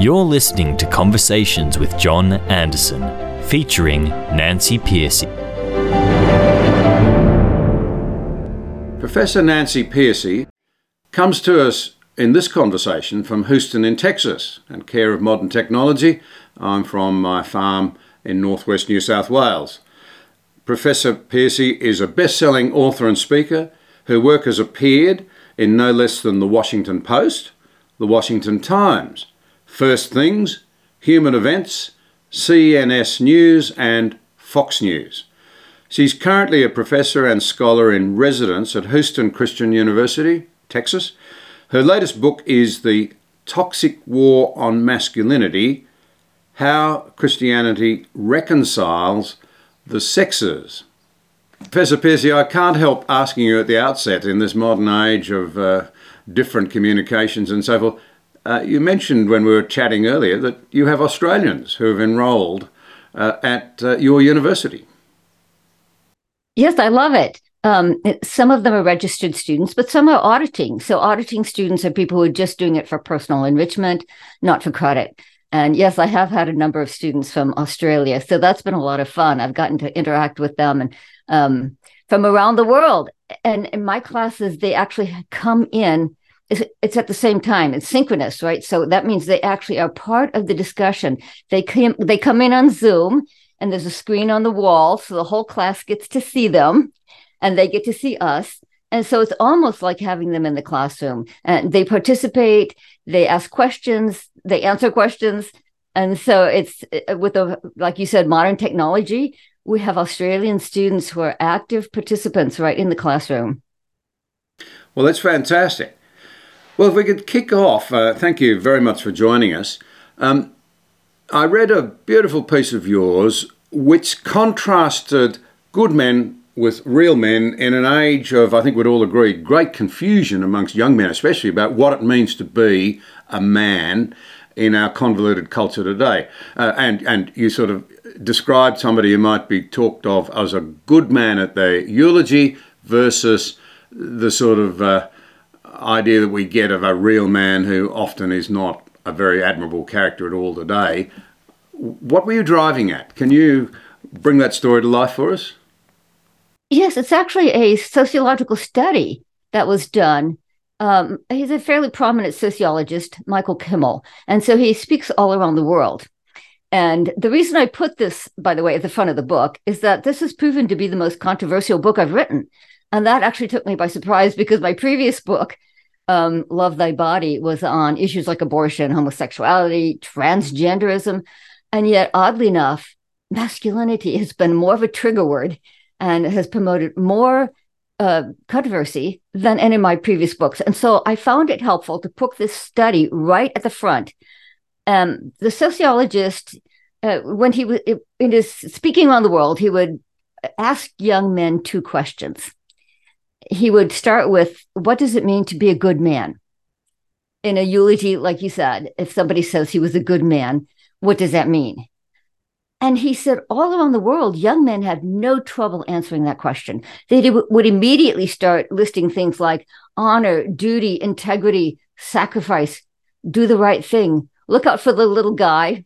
You're listening to Conversations with John Anderson, featuring Nancy Pearcey. Professor Nancy Pearcey comes to us in this conversation from Houston in Texas and care of modern technology. I'm from my farm in northwest New South Wales. Professor Pearcey is a best-selling author and speaker. Her work has appeared in no less than The Washington Post, The Washington Times, First Things, Human Events, CNS News and Fox News. She's currently a professor and scholar in residence at Houston Christian University, Texas. Her latest book is The Toxic War on Masculinity, How Christianity Reconciles the Sexes. Professor Pearcey, I can't help asking you at the outset, in this modern age of different communications and so forth, you mentioned when we were chatting earlier that you have Australians who have enrolled at your university. Yes, I love it. Some of them are registered students, but some are auditing. So auditing students are people who are just doing it for personal enrichment, not for credit. And yes, I have had a number of students from Australia. So that's been a lot of fun. I've gotten to interact with them and from around the world. And in my classes, they actually come in. It's at the same time. It's synchronous, right? So that means they actually are part of the discussion. They come in on Zoom, and there's a screen on the wall, so the whole class gets to see them, and they get to see us. And so it's almost like having them in the classroom. And they participate, they ask questions, they answer questions. And so it's with, like you said, modern technology, we have Australian students who are active participants right in the classroom. Well, that's fantastic. Well, if we could kick off, thank you very much for joining us. I read a beautiful piece of yours which contrasted good men with real men in an age of, I think we'd all agree, great confusion amongst young men, especially about what it means to be a man in our convoluted culture today. And you sort of described somebody who might be talked of as a good man at their eulogy versus the sort of idea that we get of a real man who often is not a very admirable character at all today. What were you driving at? Can you bring that story to life for us? Yes, it's actually a sociological study that was done. He's a fairly prominent sociologist, Michael Kimmel, and so he speaks all around the world. And the reason I put this, by the way, at the front of the book is that this has proven to be the most controversial book I've written. And that actually took me by surprise because my previous book, Love Thy Body, was on issues like abortion, homosexuality, transgenderism. And yet, oddly enough, masculinity has been more of a trigger word and has promoted more controversy than any of my previous books. And so I found it helpful to put this study right at the front. The sociologist, when he was in his speaking on the world, he would ask young men two questions. He would start with, what does it mean to be a good man? In a eulogy, like you said, if somebody says he was a good man, what does that mean? And he said all around the world, young men had no trouble answering that question. They would immediately start listing things like honor, duty, integrity, sacrifice, do the right thing, look out for the little guy,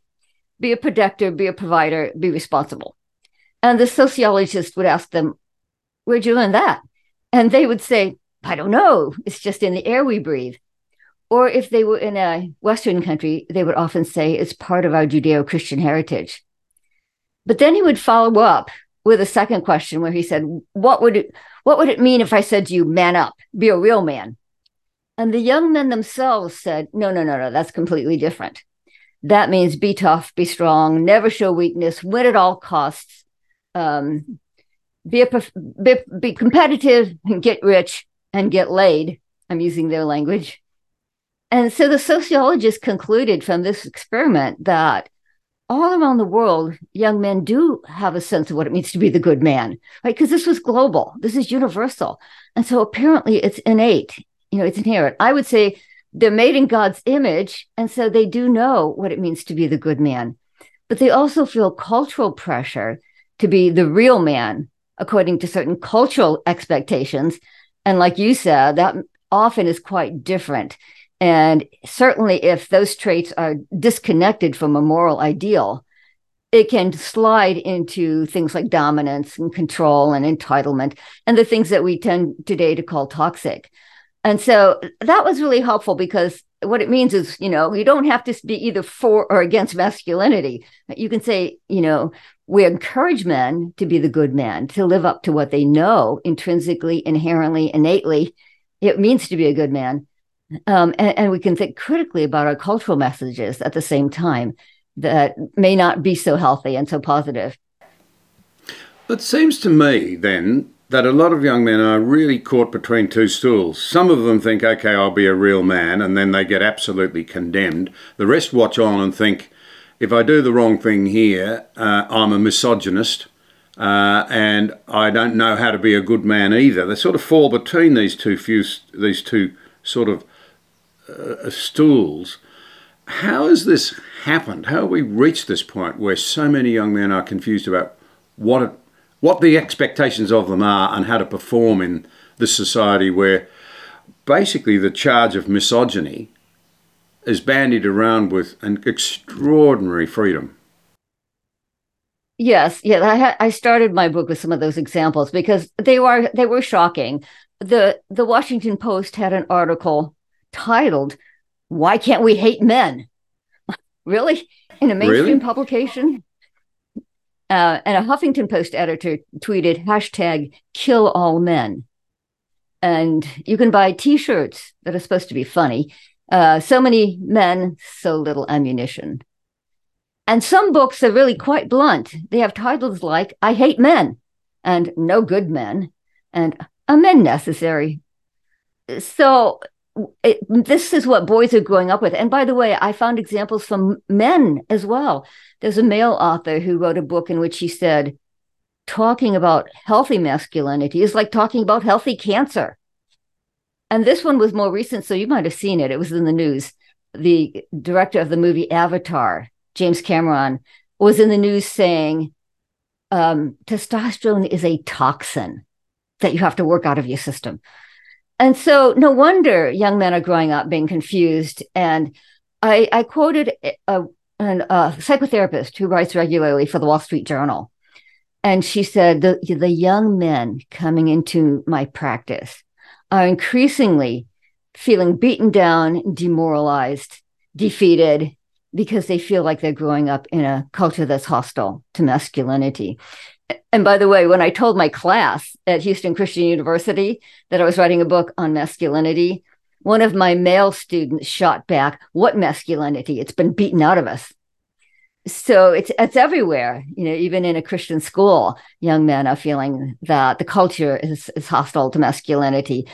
be a protector, be a provider, be responsible. And the sociologist would ask them, where'd you learn that? And they would say, I don't know, it's just in the air we breathe. Or if they were in a Western country, they would often say it's part of our Judeo-Christian heritage. But then he would follow up with a second question where he said, what would it mean if I said to you, man up, be a real man? And the young men themselves said, no, that's completely different. That means be tough, be strong, never show weakness, win at all costs, be competitive and get rich and get laid. I'm using their language. And so the sociologists concluded from this experiment that all around the world, young men do have a sense of what it means to be the good man, right? Because this was global. This is universal. And so apparently it's innate, you know, it's inherent. I would say they're made in God's image. And so they do know what it means to be the good man, but they also feel cultural pressure to be the real man, according to certain cultural expectations. And like you said, that often is quite different. And certainly if those traits are disconnected from a moral ideal, it can slide into things like dominance and control and entitlement and the things that we tend today to call toxic. And so that was really helpful because what it means is, you know, you don't have to be either for or against masculinity. You can say, you know, we encourage men to be the good man, to live up to what they know intrinsically, inherently, innately, it means to be a good man. And we can think critically about our cultural messages at the same time that may not be so healthy and so positive. It seems to me then that a lot of young men are really caught between two stools. Some of them think, okay, I'll be a real man, and then they get absolutely condemned. The rest watch on and think, if I do the wrong thing here, I'm a misogynist, and I don't know how to be a good man either. They sort of fall between these two sort of stools. How has this happened? How have we reached this point where so many young men are confused about what the expectations of them are and how to perform in this society where basically the charge of misogyny is bandied around with an extraordinary freedom? Yes, yeah. I started my book with some of those examples because they were shocking. The Washington Post had an article titled, "Why Can't We Hate Men?" Really? In a mainstream publication? And a Huffington Post editor tweeted, #KillAllMen. And you can buy T-shirts that are supposed to be funny. So many men, so little ammunition. And some books are really quite blunt. They have titles like, "I Hate Men," and "No Good Men," and "Are Men Necessary?" So this is what boys are growing up with. And by the way, I found examples from men as well. There's a male author who wrote a book in which he said, talking about healthy masculinity is like talking about healthy cancer. And this one was more recent, so you might have seen it. It was in the news. The director of the movie Avatar, James Cameron, was in the news saying, testosterone is a toxin that you have to work out of your system. And so no wonder young men are growing up being confused. And I quoted a psychotherapist who writes regularly for the Wall Street Journal. And she said, the young men coming into my practice are increasingly feeling beaten down, demoralized, defeated, because they feel like they're growing up in a culture that's hostile to masculinity. And by the way, when I told my class at Houston Christian University that I was writing a book on masculinity, one of my male students shot back, "What masculinity? It's been beaten out of us." So it's everywhere, you know, even in a Christian school, young men are feeling that the culture is hostile to masculinity.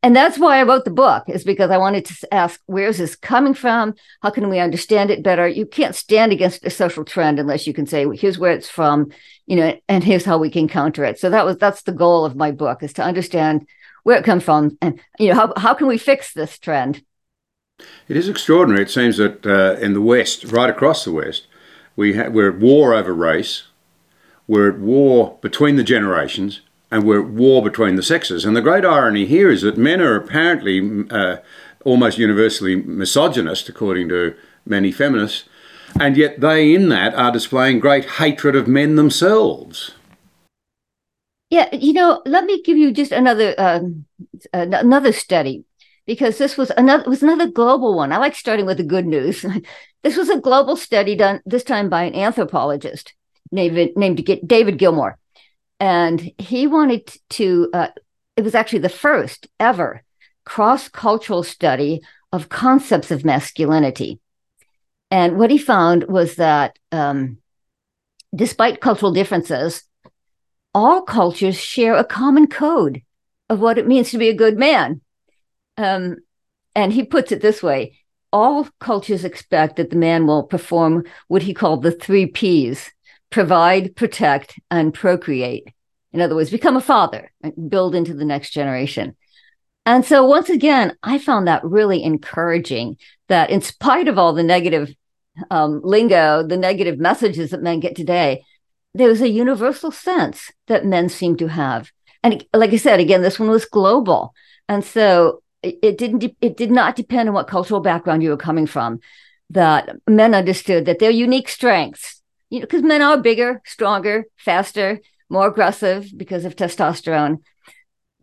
And that's why I wrote the book, is because I wanted to ask, where is this coming from? How can we understand it better? You can't stand against a social trend unless you can say, well, here's where it's from, you know, and here's how we can counter it. So that's the goal of my book, is to understand where it comes from and, you know, how can we fix this trend? It is extraordinary. It seems that in the West, right across the West, we're at war over race, we're at war between the generations, and we're at war between the sexes. And the great irony here is that men are apparently almost universally misogynist, according to many feminists, and yet they in that are displaying great hatred of men themselves. Yeah, you know, let me give you just another study, because this was another global one. I like starting with the good news. This was a global study done this time by an anthropologist named David Gilmore. And he wanted to, it was actually the first ever cross-cultural study of concepts of masculinity. And what he found was that despite cultural differences, all cultures share a common code of what it means to be a good man. And he puts it this way. All cultures expect that the man will perform what he called the three Ps: provide, protect, and procreate. In other words, become a father and build into the next generation. And so once again, I found that really encouraging, that in spite of all the negative lingo, the negative messages that men get today, there was a universal sense that men seem to have. And like I said, again, this one was global. And so it did not depend on what cultural background you were coming from, that men understood that their unique strengths, you know, because men are bigger, stronger, faster, more aggressive because of testosterone.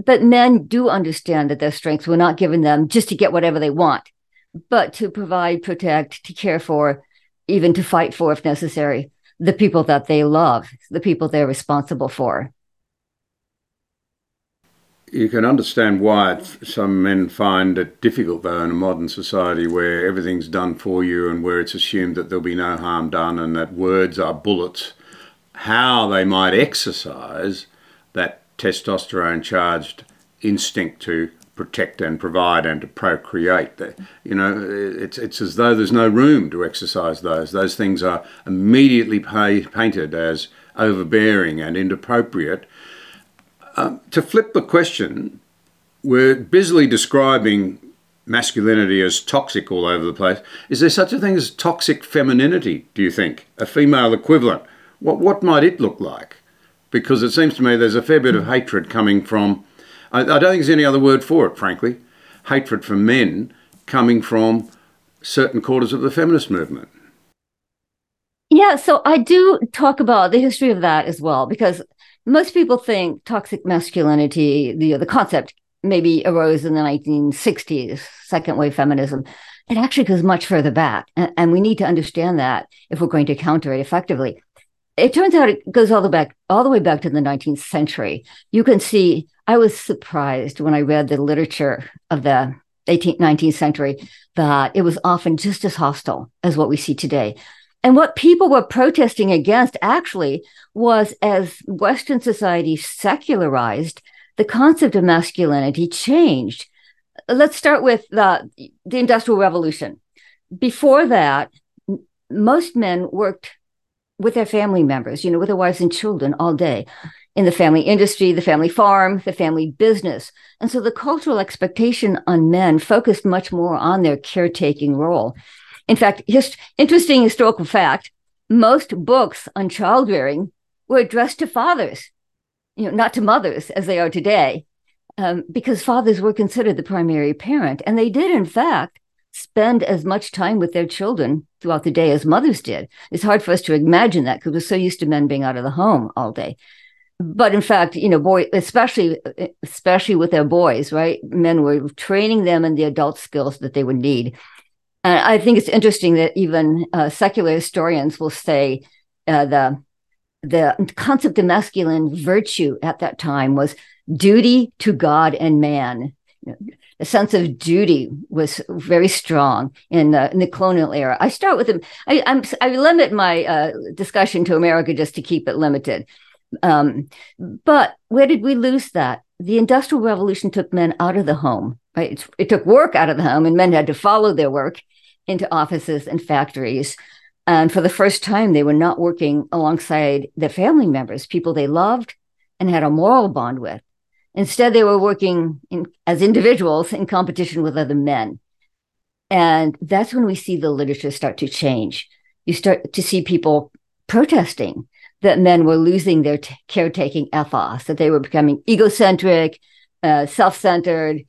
But men do understand that their strengths were not given them just to get whatever they want, but to provide, protect, to care for, even to fight for, if necessary, the people that they love, the people they're responsible for. You can understand why some men find it difficult, though, in a modern society where everything's done for you and where it's assumed that there'll be no harm done and that words are bullets, how they might exercise that testosterone-charged instinct to protect and provide and to procreate. You know, it's as though there's no room to exercise those. Those things are immediately painted as overbearing and inappropriate. To flip the question, we're busily describing masculinity as toxic all over the place. Is there such a thing as toxic femininity, do you think? A female equivalent? What might it look like? Because it seems to me there's a fair bit of hatred coming from, I don't think there's any other word for it, frankly, hatred for men coming from certain quarters of the feminist movement. Yeah, so I do talk about the history of that as well, because most people think toxic masculinity, the concept, maybe arose in the 1960s, second wave feminism. It actually goes much further back, and we need to understand that if we're going to counter it effectively. It turns out it goes all the way back to the 19th century. You can see, I was surprised when I read the literature of the 19th century that it was often just as hostile as what we see today. And what people were protesting against actually was, as Western society secularized, the concept of masculinity changed. Let's start with the Industrial Revolution. Before that, most men worked with their family members, you know, with their wives and children all day in the family industry, the family farm, the family business. And so the cultural expectation on men focused much more on their caretaking role. In fact, interesting historical fact, most books on childrearing were addressed to fathers, you know, not to mothers as they are today, because fathers were considered the primary parent. And they did, in fact, spend as much time with their children throughout the day as mothers did. It's hard for us to imagine that because we're so used to men being out of the home all day. But in fact, you know, especially with their boys, right? Men were training them in the adult skills that they would need. And I think it's interesting that even secular historians will say the concept of masculine virtue at that time was duty to God and man. The sense of duty was very strong in the colonial era. I start with them. I limit my discussion to America just to keep it limited. But where did we lose that? The Industrial Revolution took men out of the home, right? It took work out of the home, and men had to follow their work into offices and factories. And for the first time, they were not working alongside their family members, people they loved and had a moral bond with. Instead, they were working as individuals in competition with other men. And that's when we see the literature start to change. You start to see people protesting that men were losing their caretaking ethos, that they were becoming egocentric, self-centered,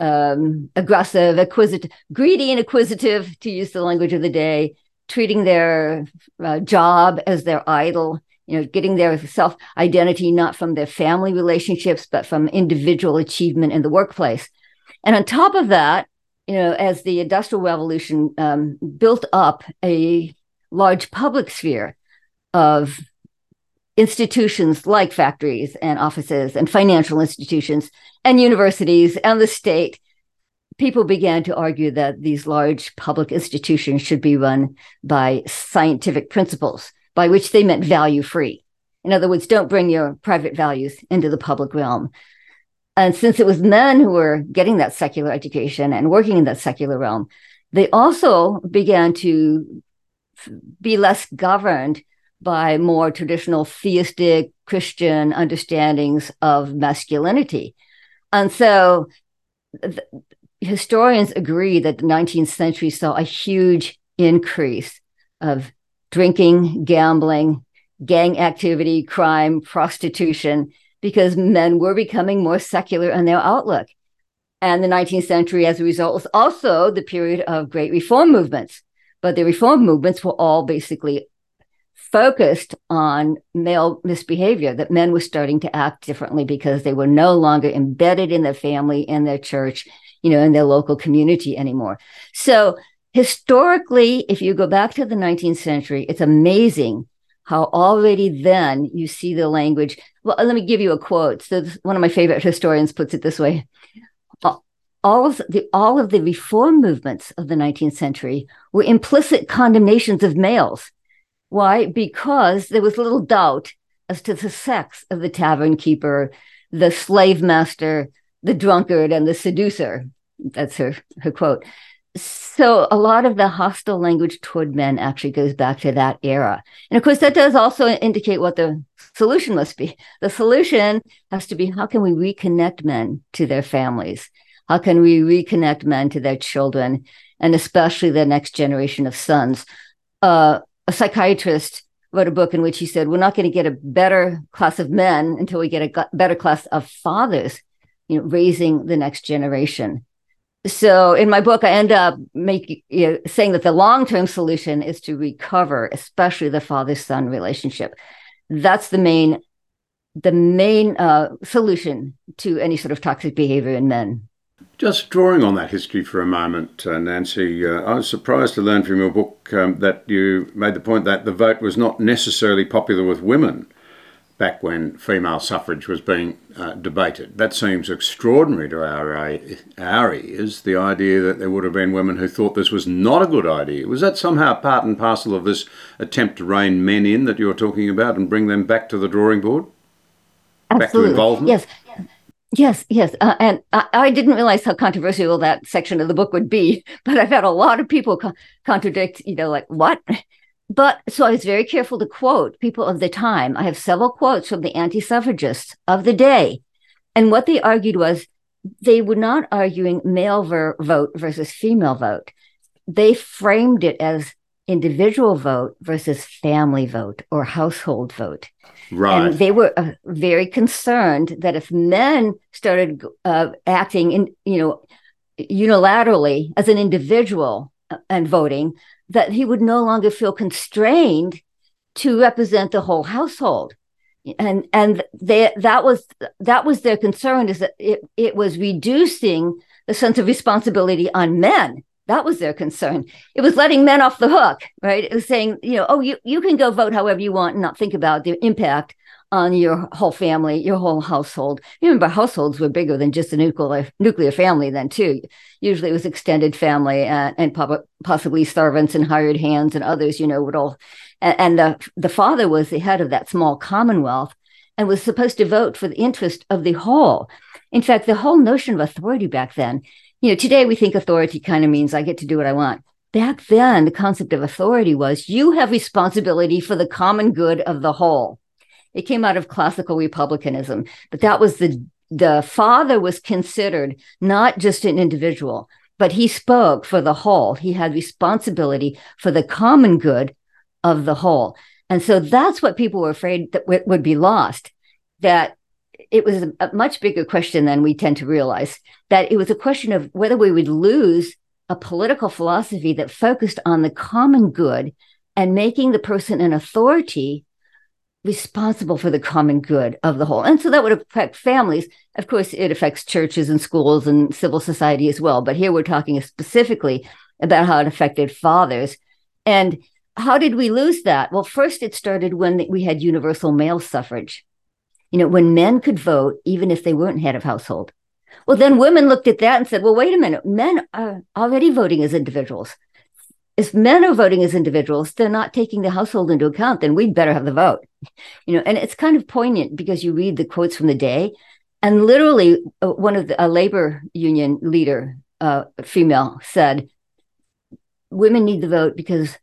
aggressive, acquisitive, greedy and acquisitive, to use the language of the day, treating their job as their idol. You know, getting their self-identity not from their family relationships, but from individual achievement in the workplace. And on top of that, you know, as the Industrial Revolution built up a large public sphere of institutions like factories and offices and financial institutions and universities and the state, people began to argue that these large public institutions should be run by scientific principles, by which they meant value-free. In other words, don't bring your private values into the public realm. And since it was men who were getting that secular education and working in that secular realm, they also began to be less governed by more traditional theistic Christian understandings of masculinity. And so historians agree that the 19th century saw a huge increase of drinking, gambling, gang activity, crime, prostitution, because men were becoming more secular in their outlook. And the 19th century, as a result, was also the period of great reform movements. But the reform movements were all basically focused on male misbehavior, that men were starting to act differently because they were no longer embedded in their family, in their church, in their local community anymore. So historically, if you go back to the 19th century, it's amazing how already then you see the language. Well, let me give you a quote. So one of my favorite historians puts it this way. All of the reform movements of the 19th century were implicit condemnations of males. Why? Because there was little doubt as to the sex of the tavern keeper, the slave master, the drunkard, and the seducer. That's her quote. So a lot of the hostile language toward men actually goes back to that era. And of course, that does also indicate what the solution must be. The solution has to be, how can we reconnect men to their families? How can we reconnect men to their children, and especially their next generation of sons? A psychiatrist wrote a book in which he said, we're not going to get a better class of men until we get a better class of fathers, raising the next generation. So in my book, I end up saying that the long-term solution is to recover, especially the father-son relationship. That's the main solution to any sort of toxic behavior in men. Just drawing on that history for a moment, Nancy, I was surprised to learn from your book that you made the point that the vote was not necessarily popular with women back when female suffrage was being debated. That seems extraordinary to our ears, the idea that there would have been women who thought this was not a good idea. Was that somehow part and parcel of this attempt to rein men in that you were talking about and bring them back to the drawing board? Absolutely. Back to involvement? Yes. And I didn't realize how controversial that section of the book would be, but I've had a lot of people contradict, like, what? But so I was very careful to quote people of the time. I have several quotes from the anti-suffragists of the day. And what they argued was they were not arguing male vote versus female vote. They framed it as individual vote versus family vote or household vote. Right. And they were very concerned that if men started acting in, unilaterally as an individual and voting, that he would no longer feel constrained to represent the whole household. And that was their concern, is that it was reducing the sense of responsibility on men. That was their concern. It was letting men off the hook, right? It was saying, you can go vote however you want and not think about the impact on your whole family, your whole household. Remember, households were bigger than just a nuclear family then, too. Usually it was extended family and possibly servants and hired hands and others, would all. And the father was the head of that small commonwealth and was supposed to vote for the interest of the whole. In fact, the whole notion of authority back then, today we think authority kind of means I get to do what I want. Back then, the concept of authority was you have responsibility for the common good of the whole. It came out of classical republicanism, but that was the father was considered not just an individual, but he spoke for the whole. He had responsibility for the common good of the whole. And so that's what people were afraid that would be lost, that it was a much bigger question than we tend to realize, that it was a question of whether we would lose a political philosophy that focused on the common good and making the person an authority responsible for the common good of the whole. And so that would affect families. Of course, it affects churches and schools and civil society as well. But here we're talking specifically about how it affected fathers. And how did we lose that? Well, first it started when we had universal male suffrage. When men could vote, even if they weren't head of household. Well, then women looked at that and said, well, wait a minute, men are already voting as individuals. if men are voting as individuals, they're not taking the household into account, then we'd better have the vote. You know, and it's kind of poignant because you read the quotes from the day, and literally one of the, a labor union leader, female, said, women need the vote because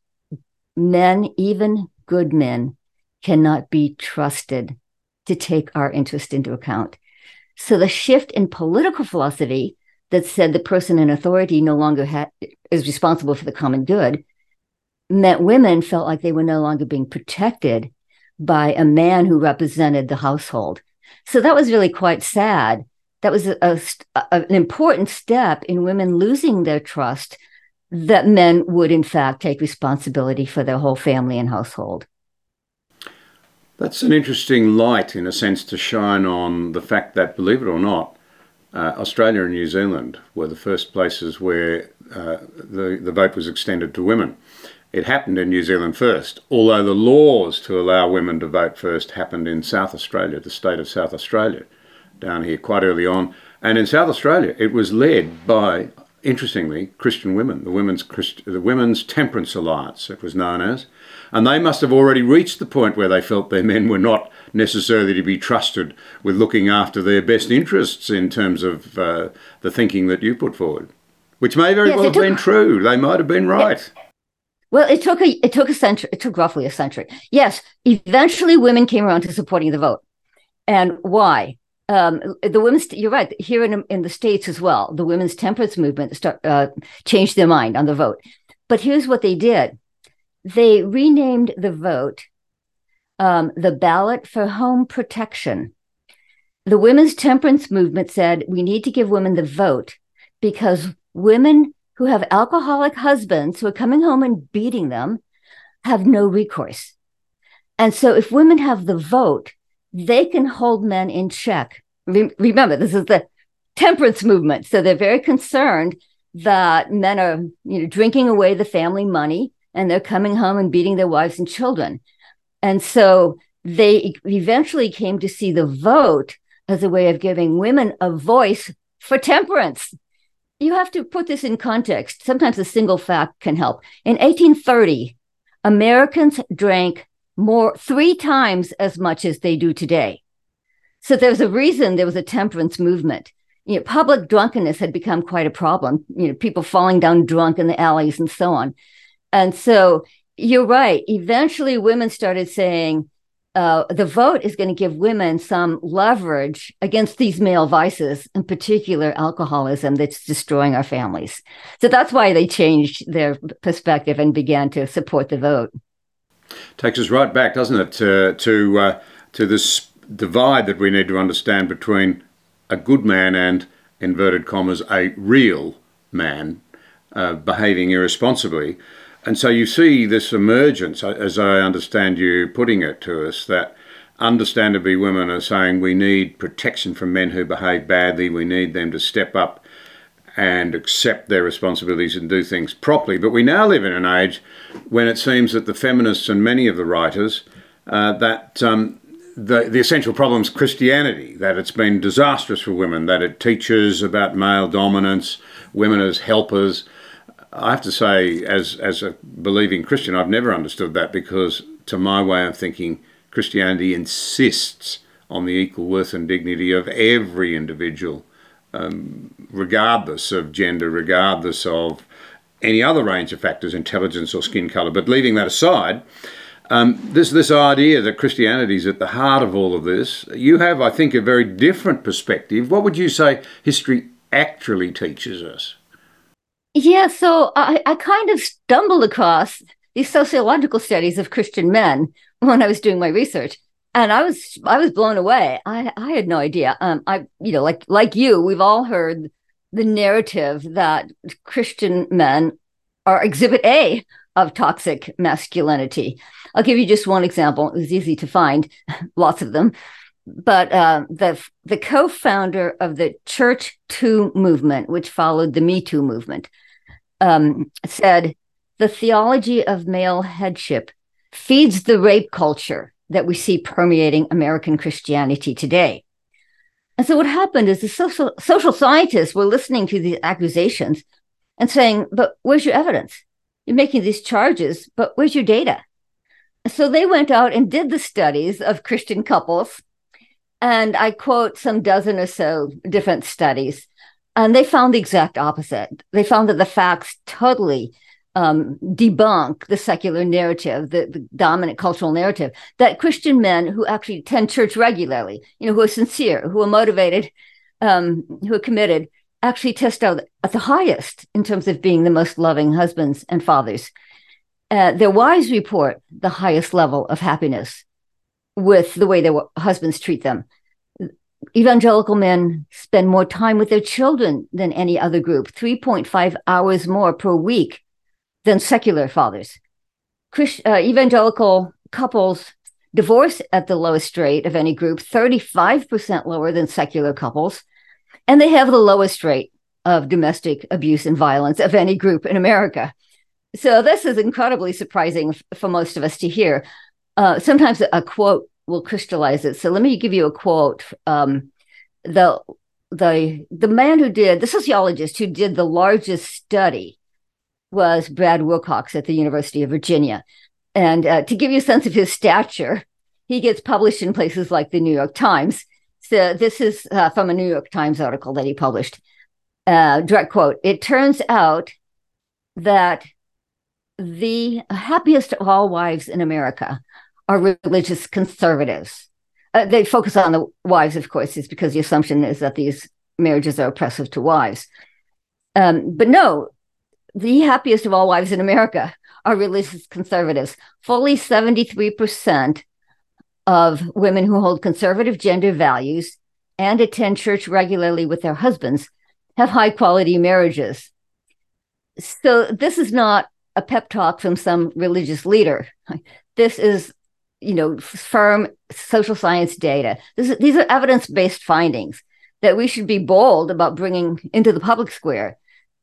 men, even good men, cannot be trusted to take our interest into account. So the shift in political philosophy that said the person in authority no longer is responsible for the common good meant women felt like they were no longer being protected by a man who represented the household. So that was really quite sad. That was an important step in women losing their trust that men would, in fact, take responsibility for their whole family and household. That's an interesting light, in a sense, to shine on the fact that, believe it or not, Australia and New Zealand were the first places where the vote was extended to women. It happened in New Zealand first, although the laws to allow women to vote first happened in South Australia, the state of South Australia, down here quite early on. And in South Australia, it was led by, interestingly, Christian women, the Women's Temperance Alliance, it was known as. And they must have already reached the point where they felt their men were not necessarily to be trusted with looking after their best interests in terms of the thinking that you put forward, which may very well have been true. They might have been right. Yeah. Well, it took roughly a century. Yes, eventually women came around to supporting the vote. And why? The women's, you're right, here in the States as well, the women's temperance movement changed their mind on the vote. But here's what they did. They renamed the vote the ballot for home protection. The women's temperance movement said, we need to give women the vote because women who have alcoholic husbands who are coming home and beating them have no recourse. And so if women have the vote, they can hold men in check. Remember, this is the temperance movement. So they're very concerned that men are, you know, drinking away the family money, and they're coming home and beating their wives and children. And so they eventually came to see the vote as a way of giving women a voice for temperance. You have to put this in context. Sometimes a single fact can help. In 1830, Americans drank three times as much as they do today. So there's a reason there was a temperance movement. You know, public drunkenness had become quite a problem. You know, people falling down drunk in the alleys and so on. And so you're right. Eventually, women started saying the vote is going to give women some leverage against these male vices, in particular alcoholism, that's destroying our families. So that's why they changed their perspective and began to support the vote. Takes us right back, doesn't it, to this divide that we need to understand between a good man and, inverted commas, a real man behaving irresponsibly. And so you see this emergence, as I understand you putting it to us, that understandably women are saying we need protection from men who behave badly, we need them to step up and accept their responsibilities and do things properly. But we now live in an age when it seems that the feminists and many of the writers, the essential problem is Christianity, that it's been disastrous for women, that it teaches about male dominance, women as helpers. I have to say, as a believing Christian, I've never understood that, because to my way of thinking, Christianity insists on the equal worth and dignity of every individual, regardless of gender, regardless of any other range of factors, intelligence or skin colour. But leaving that aside, this idea that Christianity is at the heart of all of this, you have, I think, a very different perspective. What would you say history actually teaches us? Yeah, so I kind of stumbled across these sociological studies of Christian men when I was doing my research, and I was blown away. I had no idea. Like you, we've all heard the narrative that Christian men are Exhibit A of toxic masculinity. I'll give you just one example. It was easy to find lots of them, but the co-founder of the Church Too movement, which followed the Me Too movement, said, the theology of male headship feeds the rape culture that we see permeating American Christianity today. And so what happened is the social scientists were listening to these accusations and saying, but where's your evidence? You're making these charges, but where's your data? So they went out and did the studies of Christian couples. And I quote some dozen or so different studies. And they found the exact opposite. They found that the facts totally debunk the secular narrative, the dominant cultural narrative, that Christian men who actually attend church regularly, who are sincere, who are motivated, who are committed, actually test out at the highest in terms of being the most loving husbands and fathers. Their wives report the highest level of happiness with the way their husbands treat them. Evangelical men spend more time with their children than any other group, 3.5 hours more per week than secular fathers. Evangelical couples divorce at the lowest rate of any group, 35% lower than secular couples, and they have the lowest rate of domestic abuse and violence of any group in America. So this is incredibly surprising for most of us to hear. Sometimes a quote will crystallize it. So let me give you a quote. The man who did, the sociologist who did the largest study was Brad Wilcox at the University of Virginia. And to give you a sense of his stature, he gets published in places like the New York Times. So this is from a New York Times article that he published. Direct quote, "It turns out that the happiest of all wives in America are religious conservatives." They focus on the wives, of course, is because the assumption is that these marriages are oppressive to wives. But no, the happiest of all wives in America are religious conservatives. Fully 73% of women who hold conservative gender values and attend church regularly with their husbands have high-quality marriages. So this is not a pep talk from some religious leader. This is firm social science data. These are evidence-based findings that we should be bold about bringing into the public square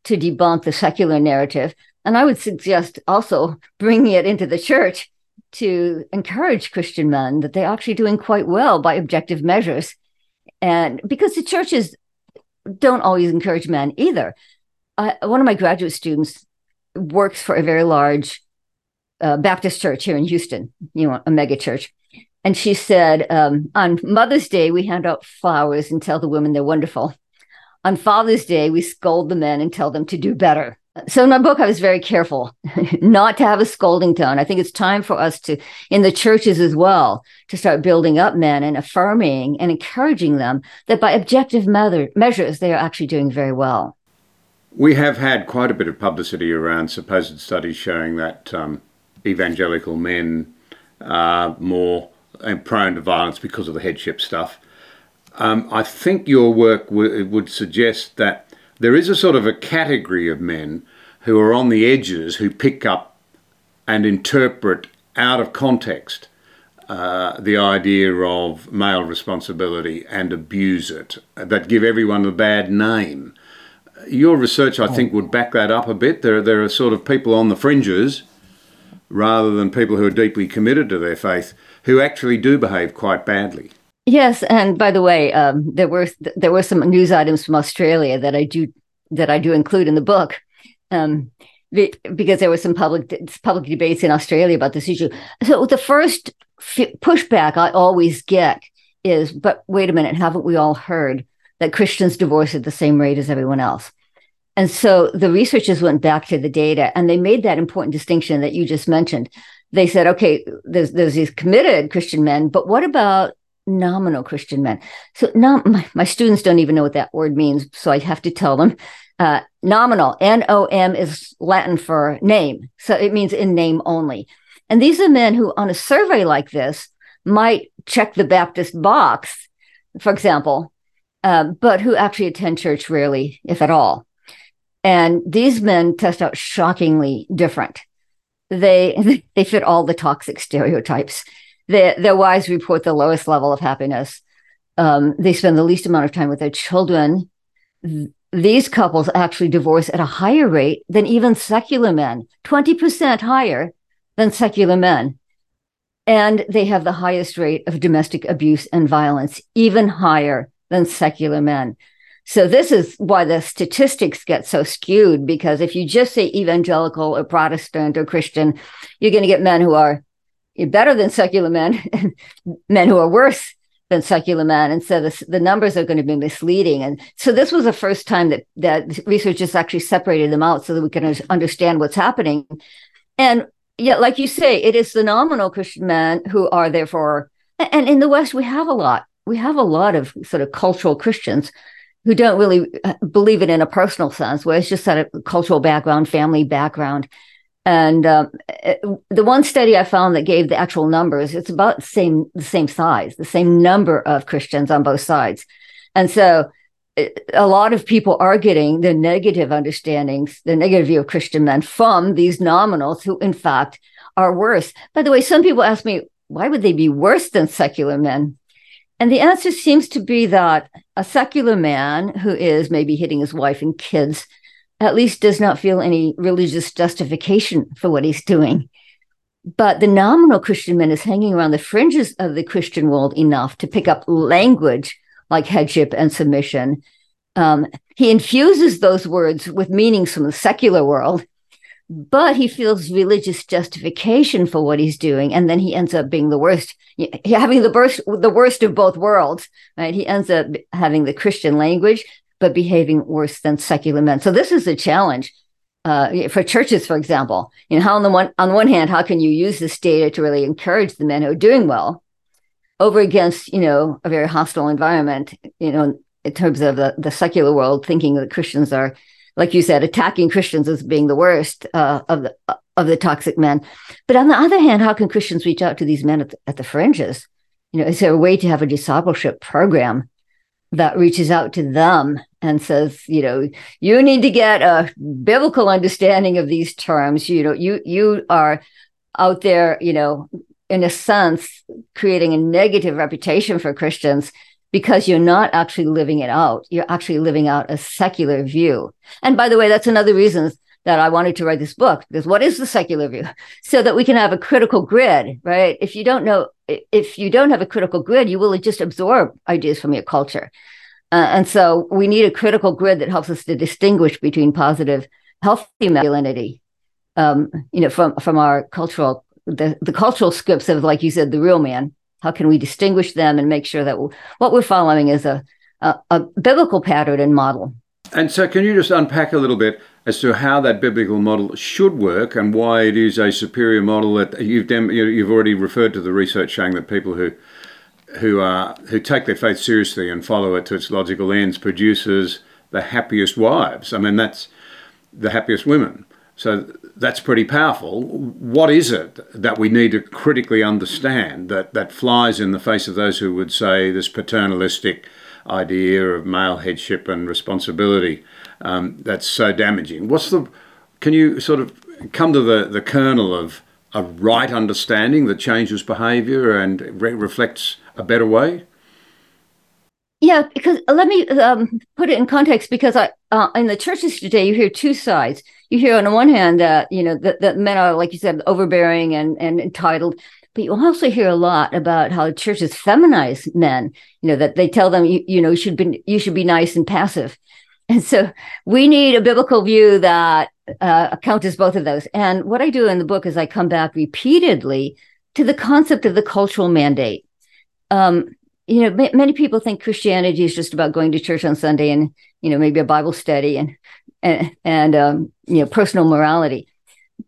to debunk the secular narrative. And I would suggest also bringing it into the church to encourage Christian men that they're actually doing quite well by objective measures. And because the churches don't always encourage men either. One of my graduate students works for a very large Baptist church here in Houston, a mega church. And she said, on Mother's Day, we hand out flowers and tell the women they're wonderful. On Father's Day, we scold the men and tell them to do better. So in my book, I was very careful not to have a scolding tone. I think it's time for us to, in the churches as well, to start building up men and affirming and encouraging them that by objective measures, they are actually doing very well. We have had quite a bit of publicity around supposed studies showing that evangelical men are more prone to violence because of the headship stuff. I think your work would suggest that there is a sort of a category of men who are on the edges, who pick up and interpret out of context the idea of male responsibility and abuse it, that give everyone a bad name. Your research, I think, would back that up a bit. There are sort of people on the fringes rather than people who are deeply committed to their faith who actually do behave quite badly. Yes, and by the way, there were some news items from Australia that I do include in the book, because there were some public debates in Australia about this issue. So the first pushback I always get is, "But wait a minute, haven't we all heard that Christians divorce at the same rate as everyone else?" And so the researchers went back to the data and they made that important distinction that you just mentioned. They said, okay, there's these committed Christian men, but what about nominal Christian men? So now my students don't even know what that word means, so I have to tell them. Nominal, N-O-M, is Latin for name. So it means in name only. And these are men who, on a survey like this, might check the Baptist box, for example, but who actually attend church rarely, if at all. And these men test out shockingly different. They fit all the toxic stereotypes. Their wives report the lowest level of happiness. They spend the least amount of time with their children. These couples actually divorce at a higher rate than even secular men, 20% higher than secular men. And they have the highest rate of domestic abuse and violence, even higher than secular men. So this is why the statistics get so skewed, because if you just say evangelical or Protestant or Christian, you're going to get men who are better than secular men and men who are worse than secular men. And so the numbers are going to be misleading. And so this was the first time that researchers actually separated them out so that we can understand what's happening. And yet, like you say, it is the nominal Christian men who are therefore, and in the West, we have a lot of sort of cultural Christians who don't really believe it in a personal sense, where it's just sort of cultural background, family background. And the one study I found that gave the actual numbers, it's about the same size, the same number of Christians on both sides. And so a lot of people are getting the negative understandings, the negative view of Christian men from these nominals who, in fact, are worse. By the way, some people ask me, why would they be worse than secular men? And the answer seems to be that a secular man who is maybe hitting his wife and kids at least does not feel any religious justification for what he's doing. But the nominal Christian man is hanging around the fringes of the Christian world enough to pick up language like headship and submission. He infuses those words with meanings from the secular world, but he feels religious justification for what he's doing. And then he ends up being the worst, having the worst of both worlds, right? He ends up having the Christian language, but behaving worse than secular men. So this is a challenge for churches, for example. You know, how on the one hand, how can you use this data to really encourage the men who are doing well over against, you know, a very hostile environment, you know, in terms of the secular world, thinking that Christians are, like you said, attacking Christians as being the worst of the toxic men. But on the other hand, how can Christians reach out to these men at the fringes? You know, is there a way to have a discipleship program that reaches out to them and says, you know, you need to get a biblical understanding of these terms. You know, you are out there, you know, in a sense, creating a negative reputation for Christians, because you're not actually living it out. You're actually living out a secular view. And by the way, that's another reason that I wanted to write this book, because what is the secular view? So that we can have a critical grid, right? If you don't have a critical grid, you will just absorb ideas from your culture. And so we need a critical grid that helps us to distinguish between positive, healthy masculinity, you know, from our cultural, the cultural scripts of, like you said, the real man. How can we distinguish them and make sure that what we're following is a biblical pattern and model? And so can you just unpack a little bit as to how that biblical model should work and why it is a superior model that you've already referred to the research showing that people who take their faith seriously and follow it to its logical ends produces the happiest wives. I mean, that's the happiest women. So that's pretty powerful. What is it that we need to critically understand that flies in the face of those who would say this paternalistic idea of male headship and responsibility that's so damaging? Can you sort of come to the kernel of a right understanding that changes behaviour and reflects a better way? Yeah, because let me put it in context, because I in the churches today, you hear two sides. You hear on the one hand that, you know, that men are, like you said, overbearing and entitled, but you also hear a lot about how churches feminize men, you know, that they tell them, you know, you should be nice and passive. And so we need a biblical view that counters both of those. And what I do in the book is I come back repeatedly to the concept of the cultural mandate. You know, many people think Christianity is just about going to church on Sunday and, you know, maybe a Bible study and you know, personal morality.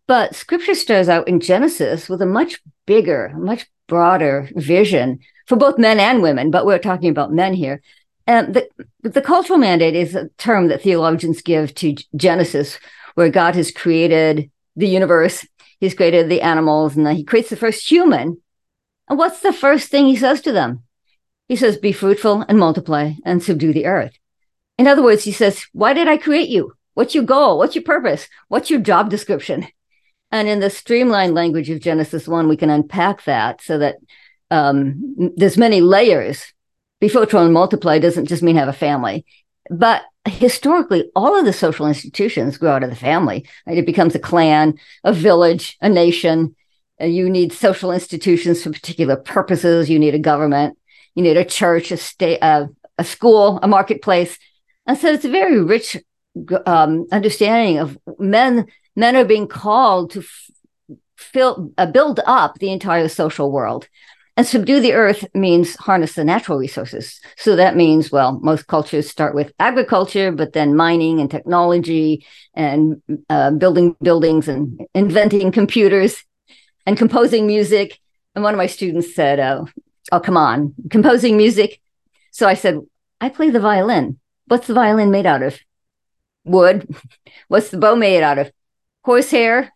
But Scripture starts out in Genesis with a much bigger, much broader vision for both men and women. But we're talking about men here. And the cultural mandate is a term that theologians give to Genesis, where God has created the universe, He's created the animals, and then He creates the first human. And what's the first thing He says to them? He says, be fruitful and multiply and subdue the earth. In other words, He says, why did I create you? What's your goal? What's your purpose? What's your job description? And in the streamlined language of Genesis 1, we can unpack that so that there's many layers. Be fruitful and multiply doesn't just mean have a family. But historically, all of the social institutions grow out of the family, right? It becomes a clan, a village, a nation. You need social institutions for particular purposes. You need a government. You need a church, a state, a school, a marketplace. And so it's a very rich understanding of men. Men are being called to build up the entire social world. And subdue the earth means harness the natural resources. So that means, well, most cultures start with agriculture, but then mining and technology and building buildings and inventing computers and composing music. And one of my students said, oh, come on, composing music. So I said, I play the violin. What's the violin made out of? Wood. What's the bow made out of? Horsehair.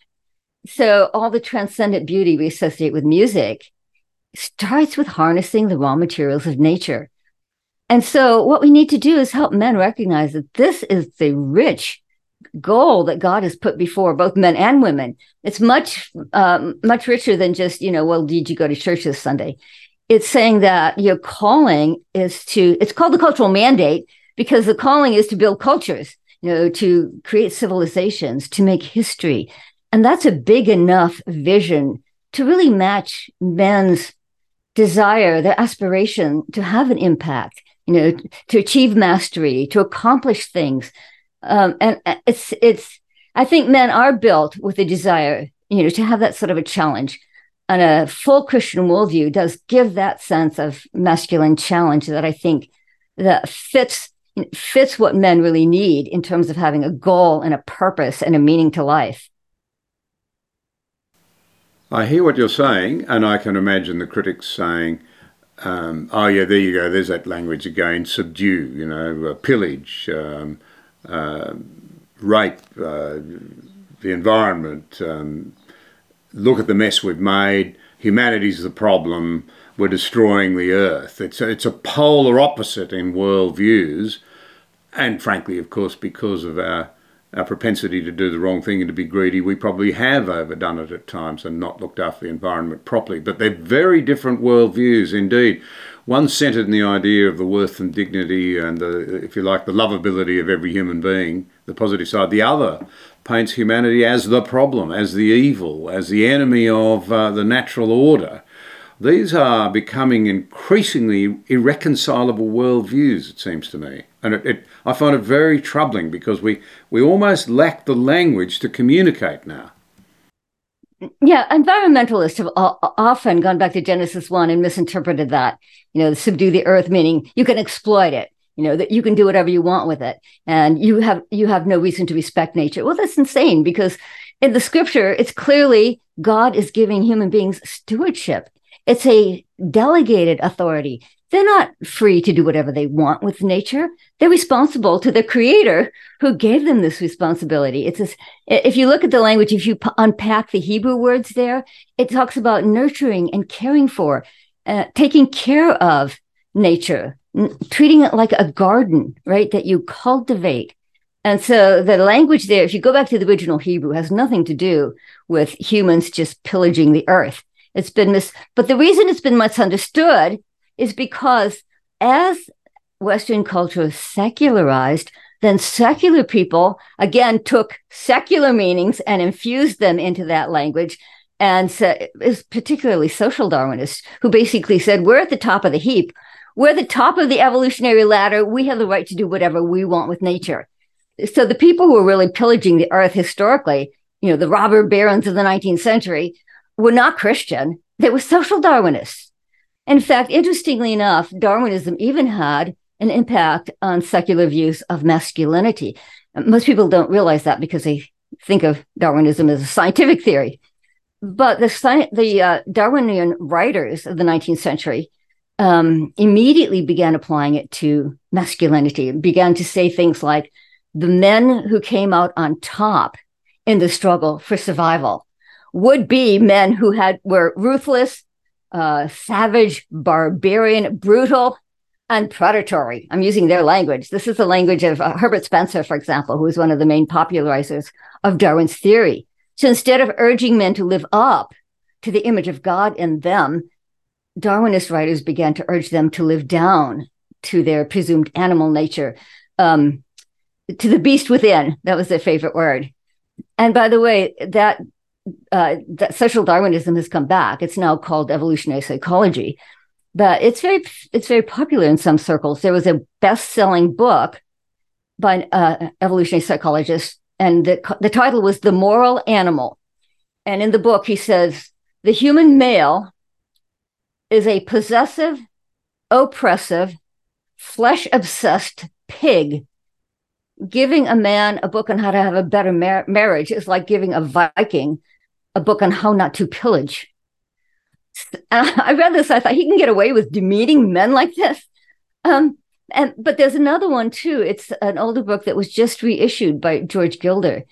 So all the transcendent beauty we associate with music starts with harnessing the raw materials of nature. And so what we need to do is help men recognize that this is the rich goal that God has put before both men and women. It's much richer than just, well, did you go to church this Sunday? It's saying that your calling it's called the cultural mandate because the calling is to build cultures, to create civilizations, to make history. And that's a big enough vision to really match men's desire, their aspiration to have an impact, to achieve mastery, to accomplish things. And I think men are built with a desire, to have that sort of a challenge. And a full Christian worldview does give that sense of masculine challenge that I think that fits what men really need in terms of having a goal and a purpose and a meaning to life. I hear what you're saying, and I can imagine the critics saying, oh yeah, there you go, there's that language again, subdue, pillage, rape, the environment, look at the mess we've made, humanity's the problem, we're destroying the earth. It's a polar opposite in worldviews, and frankly, of course, because of our propensity to do the wrong thing and to be greedy, we probably have overdone it at times and not looked after the environment properly. But they're very different worldviews indeed. One centred in the idea of the worth and dignity and, if you like, the lovability of every human being, the positive side. The other paints humanity as the problem, as the evil, as the enemy of the natural order. These are becoming increasingly irreconcilable worldviews, it seems to me. And I find it very troubling because we almost lack the language to communicate now. Yeah, environmentalists have often gone back to Genesis 1 and misinterpreted that. Subdue the earth, meaning you can exploit it, that you can do whatever you want with it. And you have no reason to respect nature. Well, that's insane because in the scripture, it's clearly God is giving human beings stewardship. It's a delegated authority. They're not free to do whatever they want with nature. They're responsible to the creator who gave them this responsibility. If you look at the language, if you unpack the Hebrew words there, it talks about nurturing and caring for, taking care of nature, treating it like a garden, right, that you cultivate. And so the language there, if you go back to the original Hebrew, has nothing to do with humans just pillaging the earth. It's been but the reason it's been misunderstood is because as Western culture secularized, then secular people, again, took secular meanings and infused them into that language. And so it was particularly social Darwinists who basically said, we're at the top of the heap. We're the top of the evolutionary ladder. We have the right to do whatever we want with nature. So the people who were really pillaging the earth historically, the robber barons of the 19th century, were not Christian. They were social Darwinists. In fact, interestingly enough, Darwinism even had an impact on secular views of masculinity. Most people don't realize that because they think of Darwinism as a scientific theory. But the Darwinian writers of the 19th century immediately began applying it to masculinity, began to say things like, the men who came out on top in the struggle for survival would be men who were ruthless, savage, barbarian, brutal, and predatory. I'm using their language. This is the language of Herbert Spencer, for example, who was one of the main popularizers of Darwin's theory. So instead of urging men to live up to the image of God in them, Darwinist writers began to urge them to live down to their presumed animal nature, to the beast within. That was their favorite word. And by the way, that social Darwinism has come back. It's now called evolutionary psychology, but it's very popular in some circles. There was a best-selling book by an evolutionary psychologist, and the title was The Moral Animal. And in the book, he says, the human male is a possessive, oppressive, flesh-obsessed pig. Giving a man a book on how to have a better marriage is like giving a Viking a book on how not to pillage. And I read this, I thought, he can get away with demeaning men like this. But there's another one, too. It's an older book that was just reissued by George Gilder.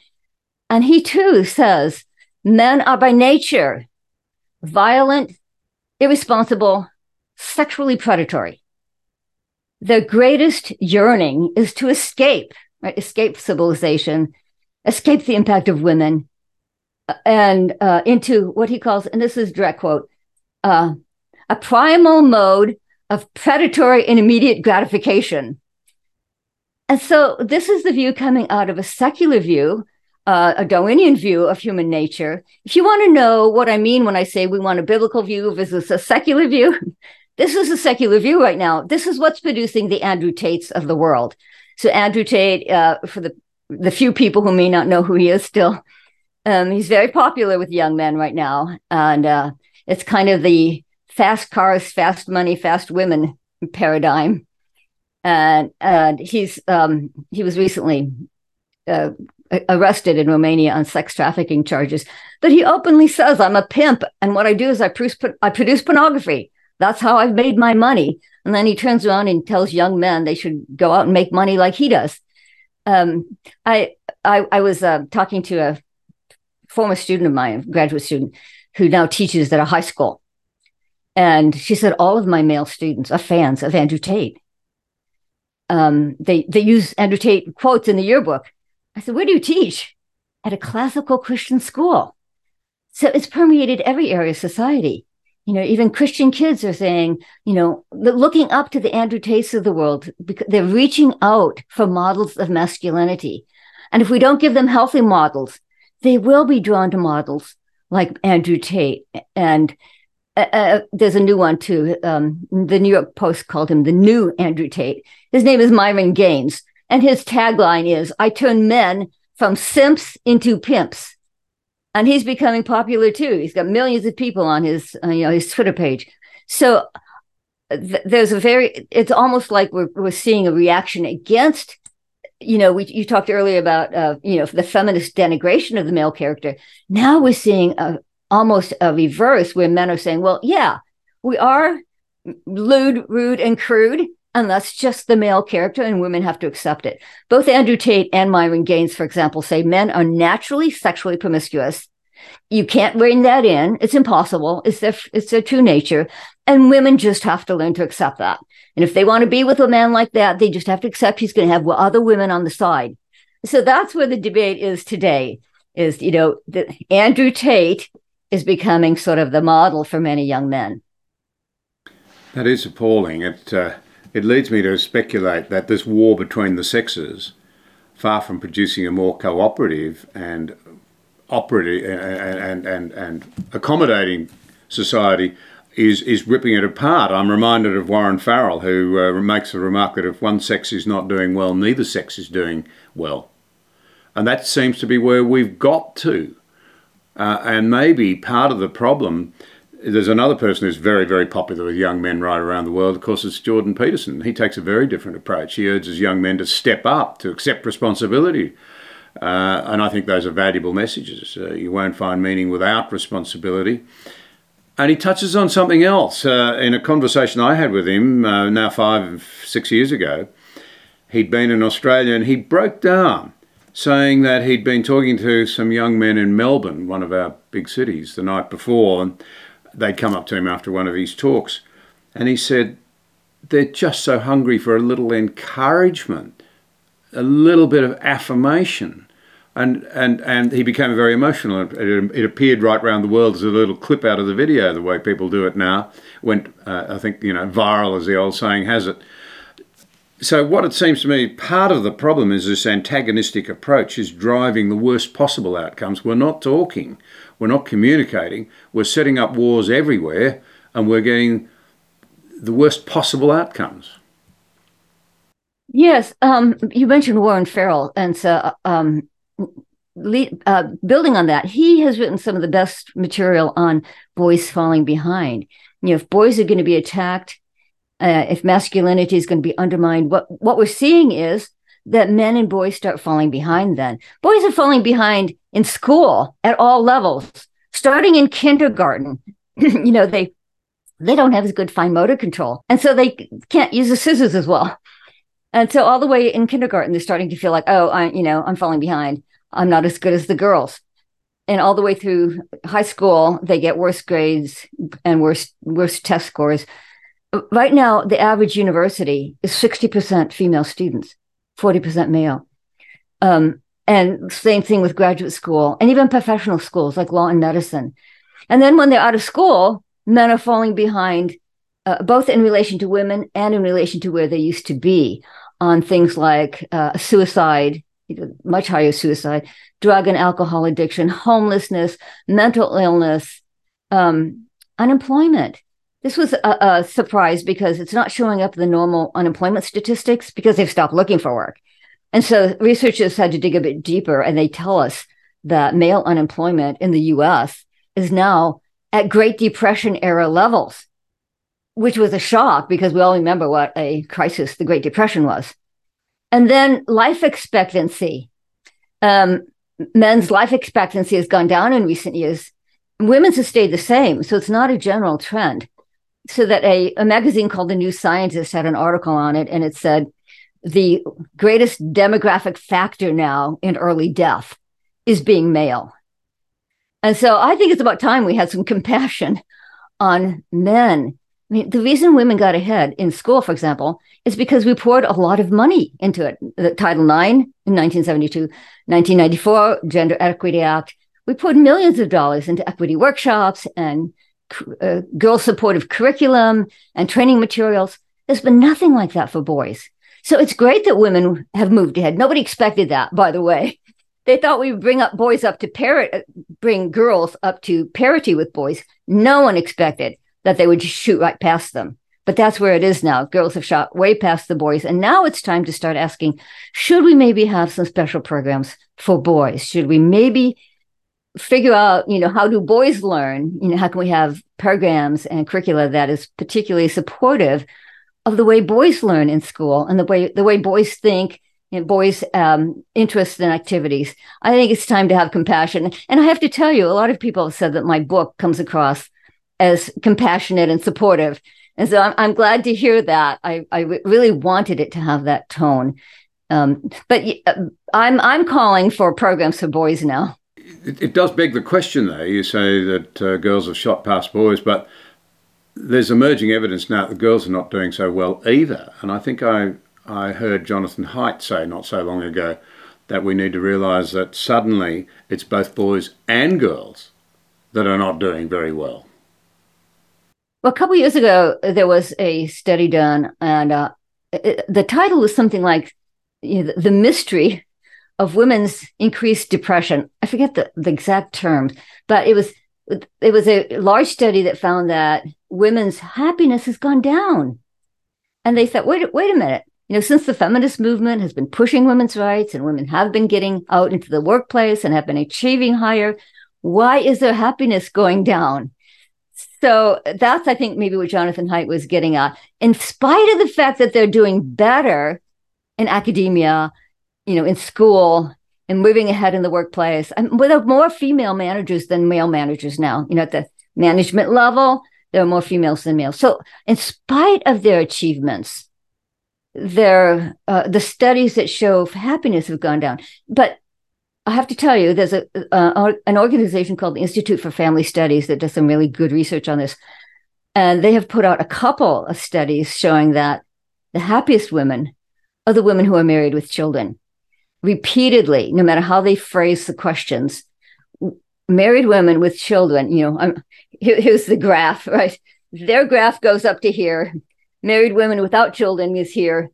And he, too, says, men are by nature violent, irresponsible, sexually predatory. Their greatest yearning is to escape, right? Escape civilization, escape the impact of women, and into what he calls, and this is direct quote, a primal mode of predatory and immediate gratification. And so this is the view coming out of a secular view, a Darwinian view of human nature. If you want to know what I mean when I say we want a biblical view versus a secular view, this is a secular view right now. This is what's producing the Andrew Tates of the world. So Andrew Tate, for the few people who may not know who he is still, he's very popular with young men right now. And it's kind of the fast cars, fast money, fast women paradigm. And he's he was recently arrested in Romania on sex trafficking charges. But he openly says, I'm a pimp. And what I do is I produce pornography. That's how I've made my money. And then he turns around and tells young men they should go out and make money like he does. I was talking to a former student of mine, a graduate student, who now teaches at a high school. And she said, all of my male students are fans of Andrew Tate. They use Andrew Tate quotes in the yearbook. I said, where do you teach? At a classical Christian school. So it's permeated every area of society. You know, even Christian kids are saying, you know, looking up to the Andrew Tates of the world, because they're reaching out for models of masculinity. And if we don't give them healthy models, they will be drawn to models like Andrew Tate. And there's a new one, too. The New York Post called him the new Andrew Tate. His name is Myron Gaines. And his tagline is, I turn men from simps into pimps. And he's becoming popular, too. He's got millions of people on his, his Twitter page. So there's a it's almost like we're seeing a reaction against, you talked earlier about, the feminist denigration of the male character. Now we're seeing almost a reverse where men are saying, well, yeah, we are lewd, rude, and crude. And that's just the male character, and women have to accept it. Both Andrew Tate and Myron Gaines, for example, say men are naturally sexually promiscuous. You can't rein that in. It's impossible. It's their true nature. And women just have to learn to accept that. And if they want to be with a man like that, they just have to accept he's going to have other women on the side. So that's where the debate is today, is, Andrew Tate is becoming sort of the model for many young men. That is appalling. It leads me to speculate that this war between the sexes, far from producing a more cooperative and accommodating society, is ripping it apart. I'm reminded of Warren Farrell, who makes the remark that if one sex is not doing well, neither sex is doing well. And that seems to be where we've got to. And maybe part of the problem. There's another person who's very, very popular with young men right around the world. Of course, it's Jordan Peterson. He takes a very different approach. He urges young men to step up, to accept responsibility. And I think those are valuable messages. You won't find meaning without responsibility. And he touches on something else. In a conversation I had with him now 5-6 years ago, he'd been in Australia and he broke down, saying that he'd been talking to some young men in Melbourne, one of our big cities, the night before, and they'd come up to him after one of his talks, and he said, they're just so hungry for a little encouragement, a little bit of affirmation. And he became very emotional. It appeared right around the world as a little clip out of the video, the way people do it now. Went, I think, viral, as the old saying has it. So what it seems to me, part of the problem is this antagonistic approach is driving the worst possible outcomes. We're not talking. We're not communicating. We're setting up wars everywhere, and we're getting the worst possible outcomes. Yes, you mentioned Warren Farrell, and so building on that, he has written some of the best material on boys falling behind. You know, if boys are going to be attacked, if masculinity is going to be undermined, what we're seeing is that men and boys start falling behind then. Boys are falling behind in school at all levels, starting in kindergarten. You know, they don't have as good fine motor control, and so they can't use the scissors as well. And so all the way in kindergarten, they're starting to feel like, oh, I'm falling behind. I'm not as good as the girls. And all the way through high school, they get worse grades and worse test scores. Right now, the average university is 60% female students, 40% male. And same thing with graduate school and even professional schools like law and medicine. And then when they're out of school, men are falling behind, both in relation to women and in relation to where they used to be on things like suicide, much higher suicide, drug and alcohol addiction, homelessness, mental illness, unemployment. This was a surprise because it's not showing up in the normal unemployment statistics because they've stopped looking for work. And so researchers had to dig a bit deeper, and they tell us that male unemployment in the U.S. is now at Great Depression era levels, which was a shock because we all remember what a crisis the Great Depression was. And then life expectancy. Men's life expectancy has gone down in recent years. Women's has stayed the same, so it's not a general trend. So that a magazine called The New Scientist had an article on it, and it said, the greatest demographic factor now in early death is being male. And so I think it's about time we had some compassion on men. I mean, the reason women got ahead in school, for example, is because we poured a lot of money into it. The Title IX in 1972, 1994, Gender Equity Act. We poured millions of dollars into equity workshops and girl supportive curriculum and training materials. There's been nothing like that for boys. So it's great that women have moved ahead. Nobody expected that, by the way. They thought we would bring girls up to parity with boys. No one expected that they would just shoot right past them. But that's where it is now. Girls have shot way past the boys. And now it's time to start asking, should we maybe have some special programs for boys? Should we maybe figure out, how do boys learn? How can we have programs and curricula that is particularly supportive of the way boys learn in school and the way boys think and boys' interests and activities? I think it's time to have compassion. And I have to tell you, a lot of people have said that my book comes across as compassionate and supportive. And so I'm glad to hear that. I really wanted it to have that tone. But I'm calling for programs for boys now. It does beg the question, though. You say that girls have shot past boys, but there's emerging evidence now that girls are not doing so well either. And I think I heard Jonathan Haidt say not so long ago that we need to realise that suddenly it's both boys and girls that are not doing very well. Well, a couple of years ago, there was a study done, and the title was something like The Mystery of Women's Increased Depression. I forget the exact terms, but it was a large study that found that women's happiness has gone down. And they thought, wait a minute, since the feminist movement has been pushing women's rights and women have been getting out into the workplace and have been achieving higher, why is their happiness going down? So that's, I think, maybe what Jonathan Haidt was getting at. In spite of the fact that they're doing better in academia, in school and moving ahead in the workplace, and there are more female managers than male managers now. At the management level, there are more females than males. So in spite of their achievements, the studies that show happiness have gone down. But I have to tell you, there's an organization called the Institute for Family Studies that does some really good research on this. And they have put out a couple of studies showing that the happiest women are the women who are married with children. Repeatedly, no matter how they phrase the questions, married women with children, here's the graph, right? Their graph goes up to here. Married women without children is here.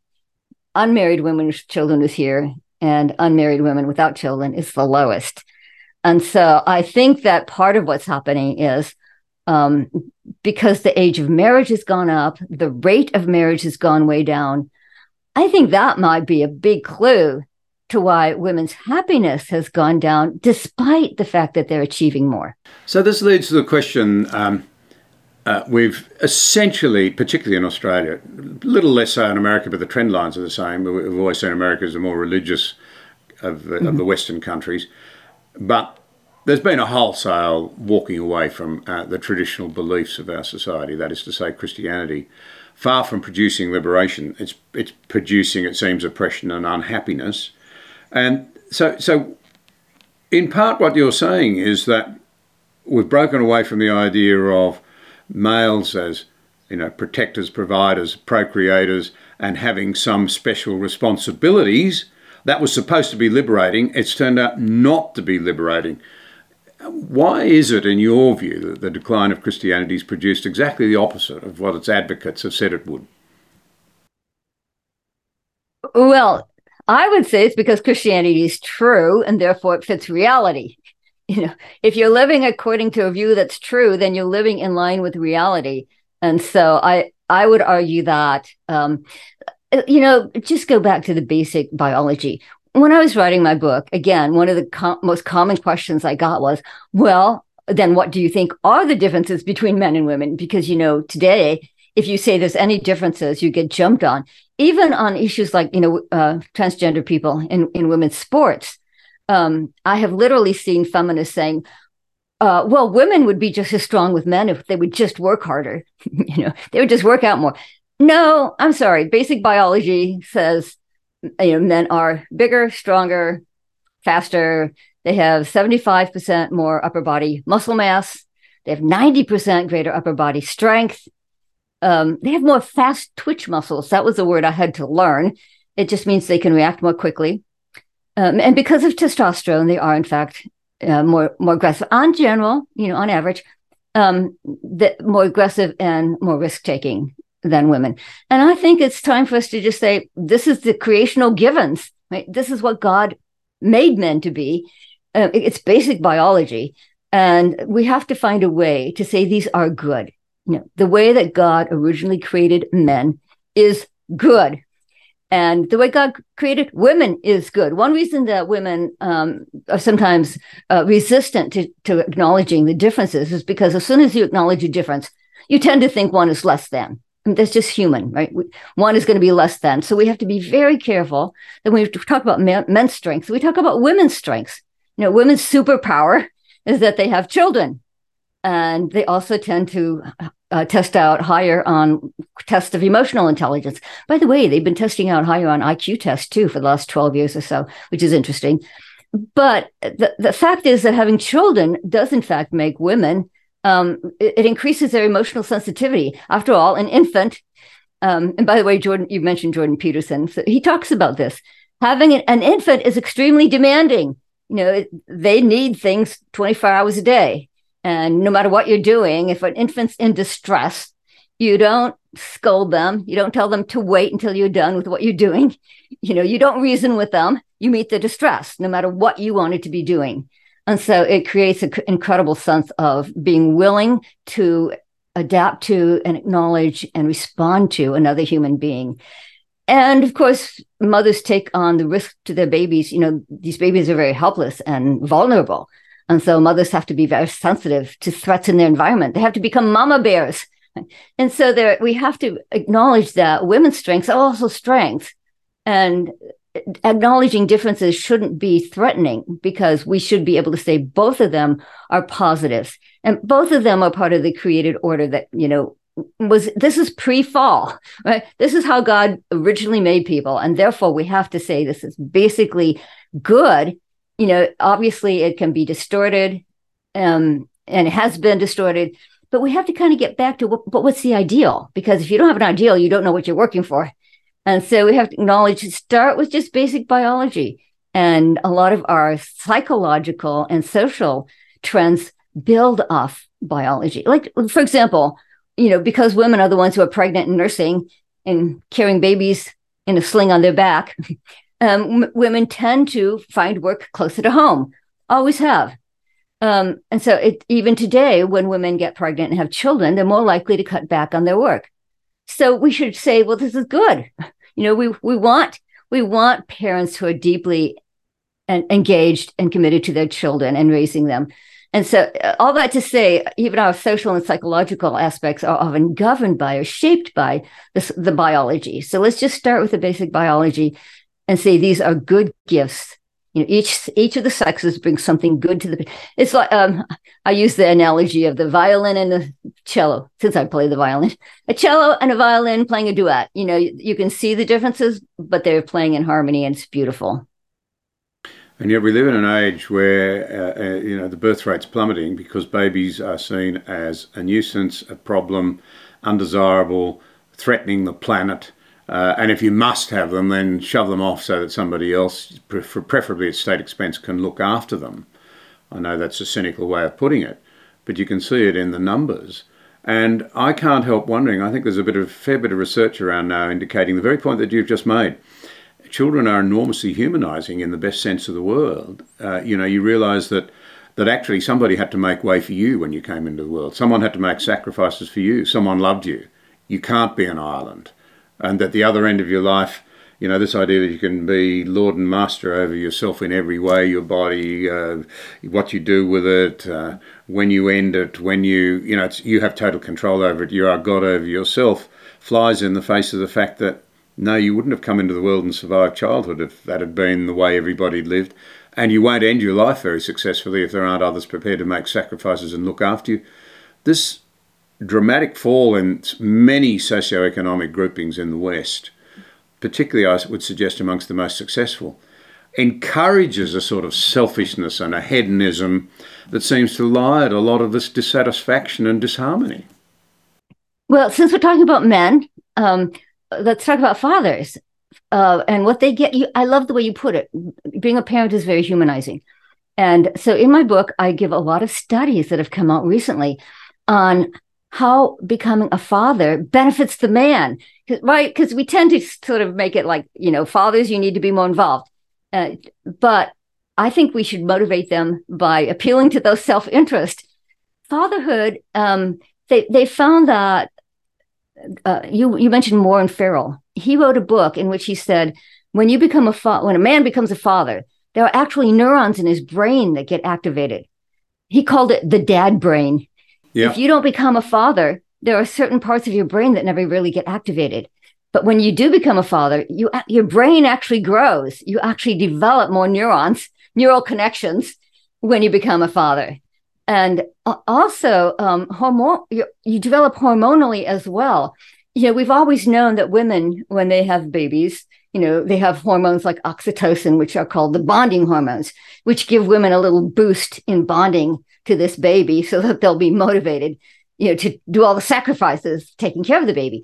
Unmarried women with children is here. And unmarried women without children is the lowest. And so I think that part of what's happening is because the age of marriage has gone up, the rate of marriage has gone way down, I think that might be a big clue to why women's happiness has gone down, despite the fact that they're achieving more. So this leads to the question, we've essentially, particularly in Australia, a little less so in America, but the trend lines are the same. We've always seen America as the more religious of the Western countries. But there's been a wholesale walking away from the traditional beliefs of our society, that is to say Christianity. Far from producing liberation, it's producing, it seems, oppression and unhappiness. And so in part what you're saying is that we've broken away from the idea of males as, you know, protectors, providers, procreators, and having some special responsibilities. That was supposed to be liberating. It's turned out not to be liberating. Why is it, in your view, that the decline of Christianity has produced exactly the opposite of what its advocates have said it would? Well, I would say it's because Christianity is true and therefore it fits reality. You know, if you're living according to a view that's true, then you're living in line with reality. And so I would argue that, you know, just go back to the basic biology. When I was writing my book, again, one of the most common questions I got was, well, then what do you think are the differences between men and women? Because, you know, today, if you say there's any differences, you get jumped on, even on issues like, you know, transgender people in women's sports. I have literally seen feminists saying, well, women would be just as strong with men if they would just work harder. You know, they would just work out more. No, I'm sorry. Basic biology says, you know, men are bigger, stronger, faster. They have 75% more upper body muscle mass. They have 90% greater upper body strength. They have more fast twitch muscles. That was the word I had to learn. It just means they can react more quickly. And because of testosterone, they are, in fact, more aggressive. On general, you know, on average, more aggressive and more risk-taking than women. And I think it's time for us to just say, this is the creational givens, right? This is what God made men to be. It's basic biology. And we have to find a way to say these are good. You know, the way that God originally created men is good. And the way God created women is good. One reason that women are sometimes resistant to acknowledging the differences is because as soon as you acknowledge a difference, you tend to think one is less than. That's just human, right? One is going to be less than. So we have to be very careful that when we talk about men's strengths, we talk about women's strengths. You know, women's superpower is that they have children. And they also tend to test out higher on tests of emotional intelligence. By the way, they've been testing out higher on IQ tests too for the last 12 years or so, which is interesting. But the fact is that having children does in fact make women it increases their emotional sensitivity. After all, an infant, and by the way, Jordan, you mentioned Jordan Peterson. So he talks about this. Having an infant is extremely demanding. You know, they need things 24 hours a day. And no matter what you're doing, if an infant's in distress, you don't scold them. You don't tell them to wait until you're done with what you're doing. You know, you don't reason with them. You meet the distress, no matter what you wanted to be doing. And so it creates an incredible sense of being willing to adapt to and acknowledge and respond to another human being. And of course, mothers take on the risk to their babies. You know, these babies are very helpless and vulnerable. And so mothers have to be very sensitive to threats in their environment. They have to become mama bears. And so we have to acknowledge that women's strengths are also strengths. And acknowledging differences shouldn't be threatening, because we should be able to say both of them are positives and both of them are part of the created order that, you know, this is pre-fall, right? This is how God originally made people. And therefore we have to say this is basically good. You know, obviously it can be distorted and it has been distorted, but we have to kind of get back to what's the ideal? Because if you don't have an ideal, you don't know what you're working for. And so we have to acknowledge, start with just basic biology. And a lot of our psychological and social trends build off biology. Like, for example, you know, because women are the ones who are pregnant and nursing and carrying babies in a sling on their back, women tend to find work closer to home, always have. And so even today, when women get pregnant and have children, they're more likely to cut back on their work. So we should say, well, this is good. You know, we want parents who are deeply engaged and committed to their children and raising them. And so all that to say, even our social and psychological aspects are often governed by or shaped by the biology. So let's just start with the basic biology and say these are good gifts. You know, each of the sexes brings something good to the. It's like I use the analogy of the violin and the cello, since I play the violin. A cello and a violin playing a duet. You know, you can see the differences, but they're playing in harmony, and it's beautiful. And yet we live in an age where, you know, the birth rate's plummeting because babies are seen as a nuisance, a problem, undesirable, threatening the planet. And if you must have them, then shove them off so that somebody else, preferably at state expense, can look after them. I know that's a cynical way of putting it, but you can see it in the numbers. And I can't help wondering, I think there's a fair bit of research around now indicating the very point that you've just made. Children are enormously humanizing in the best sense of the world. You know, you realize that actually somebody had to make way for you when you came into the world. Someone had to make sacrifices for you. Someone loved you. You can't be an island. And at the other end of your life, you know, this idea that you can be lord and master over yourself in every way, your body, what you do with it, when you end it, when you know, you have total control over it. You are God over yourself, flies in the face of the fact that no, you wouldn't have come into the world and survived childhood if that had been the way everybody lived. And you won't end your life very successfully if there aren't others prepared to make sacrifices and look after you. This dramatic fall in many socioeconomic groupings in the West, particularly I would suggest amongst the most successful, encourages a sort of selfishness and a hedonism that seems to lie at a lot of this dissatisfaction and disharmony. Well, since we're talking about men, let's talk about fathers and what they get. I love the way you put it. Being a parent is very humanizing. And so in my book, I give a lot of studies that have come out recently on how becoming a father benefits the man, right? Because we tend to sort of make it like, you know, fathers, you need to be more involved. But I think we should motivate them by appealing to those self-interest. Fatherhood, they found that you mentioned Warren Farrell. He wrote a book in which he said, when a man becomes a father, there are actually neurons in his brain that get activated. He called it the dad brain. Yeah. If you don't become a father, there are certain parts of your brain that never really get activated. But when you do become a father, your brain actually grows. You actually develop more neurons, neural connections when you become a father. And also, you develop hormonally as well. You know, we've always known that women, when they have babies, you know, they have hormones like oxytocin, which are called the bonding hormones, which give women a little boost in bonding to this baby so that they'll be motivated, you know, to do all the sacrifices, taking care of the baby.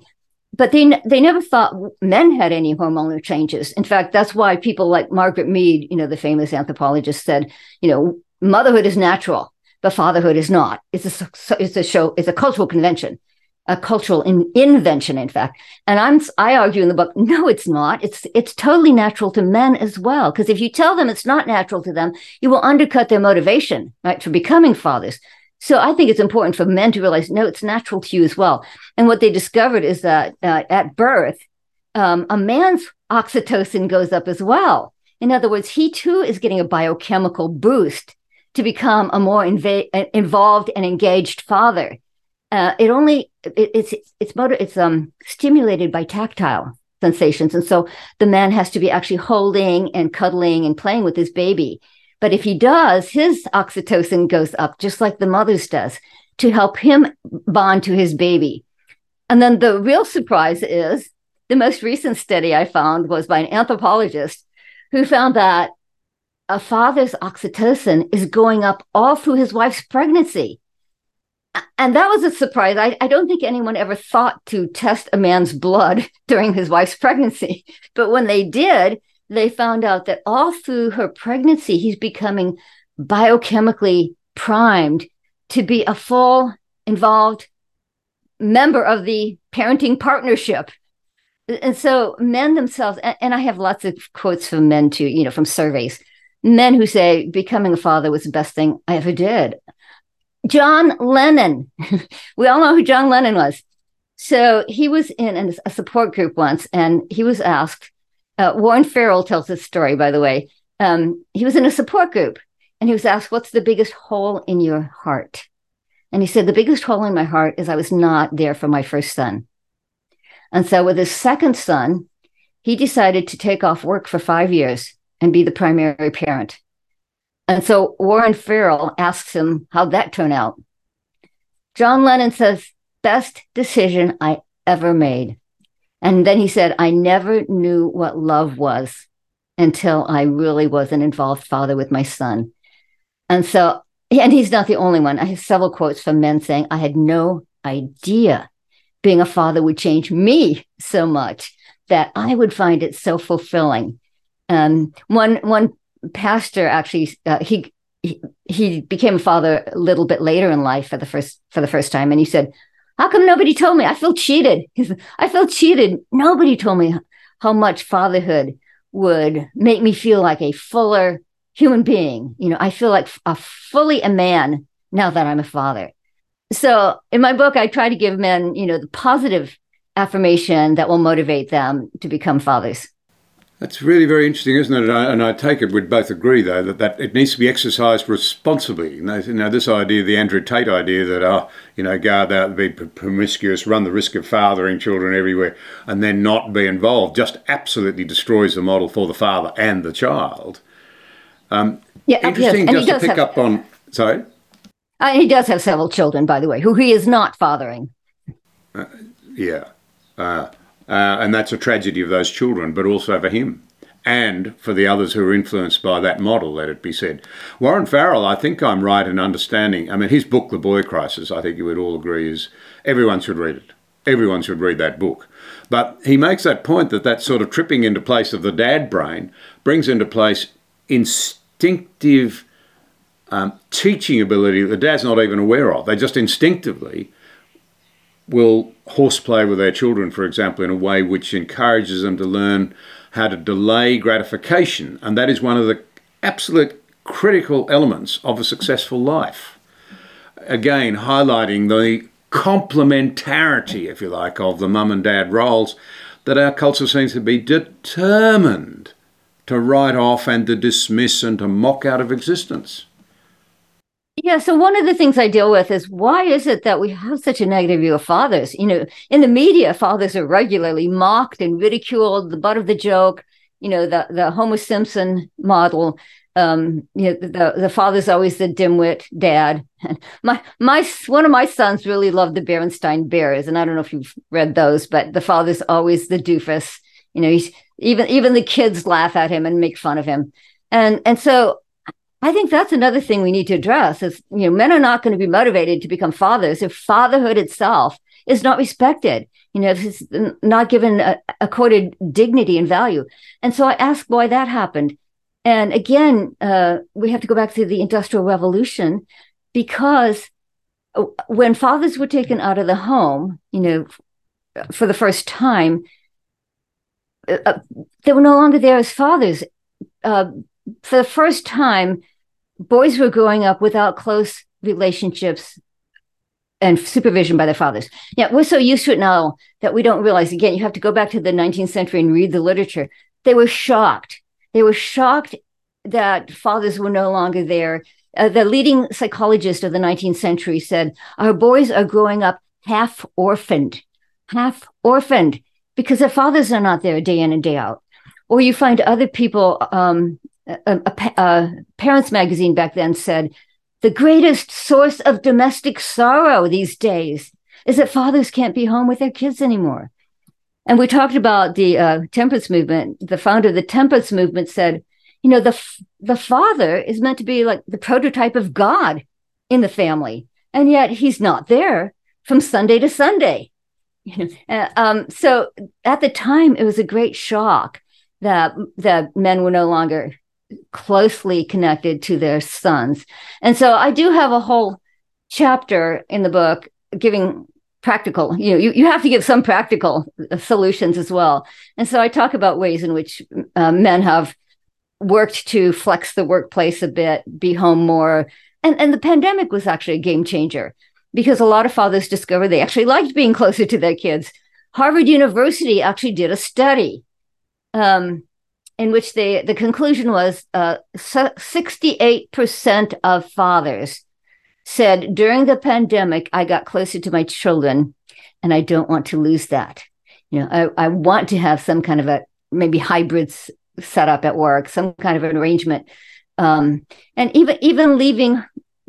But they never thought men had any hormonal changes. In fact, that's why people like Margaret Mead, you know, the famous anthropologist, said, you know, motherhood is natural. But fatherhood is not. It's a cultural convention, a cultural invention, in fact. And I argue in the book, no, it's not. It's totally natural to men as well. Because if you tell them it's not natural to them, you will undercut their motivation, right, for becoming fathers. So I think it's important for men to realize, no, it's natural to you as well. And what they discovered is that at birth, a man's oxytocin goes up as well. In other words, he too is getting a biochemical boost to become a more involved and engaged father. It's stimulated by tactile sensations, and so the man has to be actually holding and cuddling and playing with his baby. But if he does, his oxytocin goes up just like the mother's does to help him bond to his baby. And then the real surprise is the most recent study I found was by an anthropologist who found that a father's oxytocin is going up all through his wife's pregnancy. And that was a surprise. I don't think anyone ever thought to test a man's blood during his wife's pregnancy. But when they did, they found out that all through her pregnancy, he's becoming biochemically primed to be a full, involved member of the parenting partnership. And so men themselves, and I have lots of quotes from men too, you know, from surveys. Men who say becoming a father was the best thing I ever did. John Lennon. We all know who John Lennon was. So he was in a support group once, and he was asked, Warren Farrell tells this story, by the way. He was in a support group, and he was asked, what's the biggest hole in your heart? And he said, the biggest hole in my heart is I was not there for my first son. And so with his second son, he decided to take off work for 5 years and be the primary parent. And so Warren Farrell asks him, how'd that turn out? John Lennon says, best decision I ever made. And then he said, I never knew what love was until I really was an involved father with my son. And so, and he's not the only one. I have several quotes from men saying, I had no idea being a father would change me so much that I would find it so fulfilling. One pastor actually, he became a father a little bit later in life for the first time, and he said, how come nobody told me? I feel cheated. I feel cheated. Nobody told me how much fatherhood would make me feel like a fuller human being. You know, I feel like fully a man now that I'm a father. So in my book, I try to give men, you know, the positive affirmation that will motivate them to become fathers. That's really very interesting, isn't it? And I take it we'd both agree, though, that it needs to be exercised responsibly. You know, this idea, the Andrew Tate idea that, guard out, be promiscuous, run the risk of fathering children everywhere, and then not be involved, just absolutely destroys the model for the father and the child. Interesting just to pick up on... Sorry? He does have several children, by the way, who he is not fathering. And that's a tragedy of those children, but also for him and for the others who are influenced by that model, let it be said. Warren Farrell, I think I'm right in understanding. I mean, his book, The Boy Crisis, I think you would all agree is everyone should read it. Everyone should read that book. But he makes that point that sort of tripping into place of the dad brain brings into place instinctive teaching ability that the dad's not even aware of. They just instinctively will horseplay with their children, for example, in a way which encourages them to learn how to delay gratification. And that is one of the absolute critical elements of a successful life. Again, highlighting the complementarity, if you like, of the mum and dad roles that our culture seems to be determined to write off and to dismiss and to mock out of existence. Yeah, so one of the things I deal with is why is it that we have such a negative view of fathers? You know, in the media, fathers are regularly mocked and ridiculed, the butt of the joke, you know, the Homer Simpson model. The father's always the dimwit dad. And one of my sons really loved the Berenstain Bears, and I don't know if you've read those, but the father's always the doofus. You know, he's even the kids laugh at him and make fun of him. And so I think that's another thing we need to address is, you know, men are not going to be motivated to become fathers if fatherhood itself is not respected, you know, if it's not given accorded dignity and value. And so I ask why that happened. And again, we have to go back to the Industrial Revolution, because when fathers were taken out of the home, you know, for the first time, they were no longer there as fathers. For the first time, boys were growing up without close relationships and supervision by their fathers. Yeah, we're so used to it now that we don't realize, again, you have to go back to the 19th century and read the literature. They were shocked. That fathers were no longer there. The leading psychologist of the 19th century said, our boys are growing up half orphaned, because their fathers are not there day in and day out. Or you find other people, Parents Magazine back then said, the greatest source of domestic sorrow these days is that fathers can't be home with their kids anymore. And we talked about the temperance movement. The founder of the temperance movement said, you know, the father is meant to be like the prototype of God in the family, and yet he's not there from Sunday to Sunday. So at the time, it was a great shock that men were no longer closely connected to their sons. And so I do have a whole chapter in the book giving practical, you know, you have to give some practical solutions as well. And so I talk about ways in which men have worked to flex the workplace a bit, be home more. And the pandemic was actually a game changer. because a lot of fathers discovered they actually liked being closer to their kids. Harvard University actually did a study in which the conclusion was 68% of fathers said, during the pandemic, I got closer to my children, and I don't want to lose that. You know, I want to have some kind of a maybe hybrid set up at work, some kind of an arrangement. And even leaving,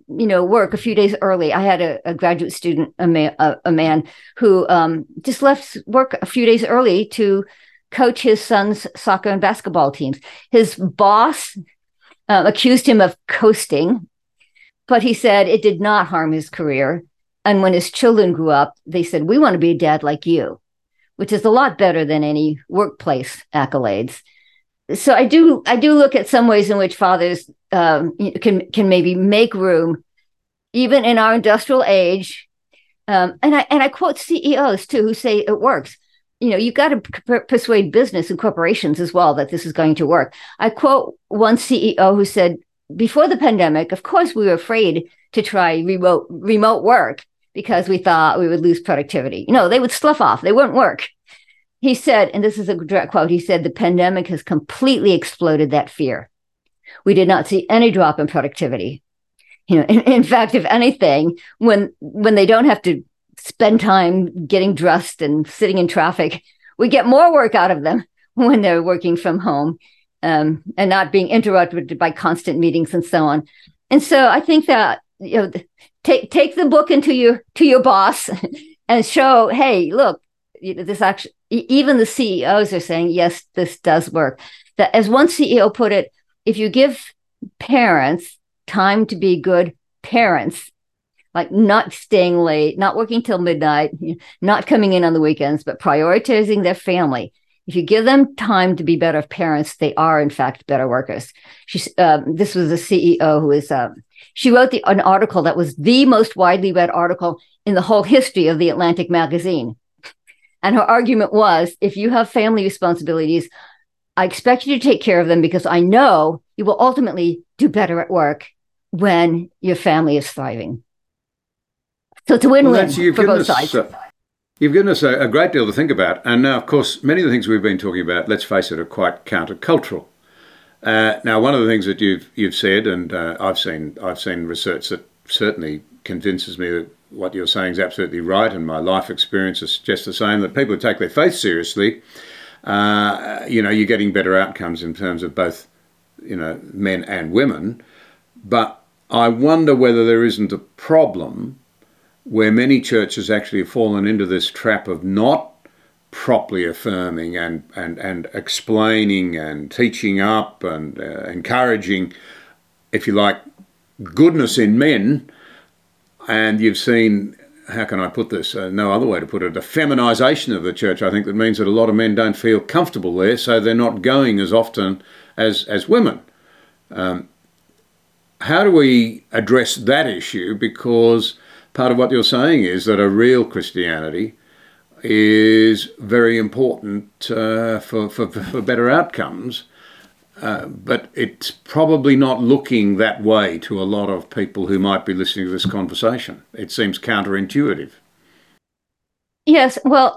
you know, work a few days early. I had a graduate student, a man who just left work a few days early to coach his son's soccer and basketball teams. His boss accused him of coasting, but he said it did not harm his career. And when his children grew up, they said, we want to be a dad like you, which is a lot better than any workplace accolades. So I do look at some ways in which fathers can maybe make room, even in our industrial age. And I quote CEOs too, who say it works. You know, you've got to persuade business and corporations as well that this is going to work. I quote one CEO who said, before the pandemic, of course, we were afraid to try remote work because we thought we would lose productivity. You know, they would slough off. They wouldn't work. He said, and this is a direct quote, he said, the pandemic has completely exploded that fear. We did not see any drop in productivity. You know, in fact, if anything, when they don't have to spend time getting dressed and sitting in traffic, we get more work out of them when they're working from home. And not being interrupted by constant meetings and so on. And so I think that, you know, take the book into your boss and show, hey, look, this actually, even the CEOs are saying, yes, this does work. That, as one CEO put it, if you give parents time to be good parents, like not staying late, not working till midnight, not coming in on the weekends, but prioritizing their family. If you give them time to be better parents, they are, in fact, better workers. This was a CEO who is, she wrote an article that was the most widely read article in the whole history of The Atlantic magazine. And her argument was, if you have family responsibilities, I expect you to take care of them because I know you will ultimately do better at work when your family is thriving. So it's a win-win for both sides. You've given us a great deal to think about. And now, of course, many of the things we've been talking about, let's face it, are quite countercultural. Now, one of the things that you've said, and I've seen research that certainly convinces me that what you're saying is absolutely right, and my life experiences suggest the same, that people who take their faith seriously, you know, you're getting better outcomes in terms of both, you know, men and women. But I wonder whether there isn't a problem where many churches actually have fallen into this trap of not properly affirming and explaining and teaching up and encouraging, if you like, goodness in men. And you've seen, how can I put this? No other way to put it, the feminization of the church, I think, that means that a lot of men don't feel comfortable there, so they're not going as often as women. How do we address that issue? Because part of what you're saying is that a real Christianity is very important for better outcomes, but it's probably not looking that way to a lot of people who might be listening to this conversation. It seems counterintuitive. Yes, well,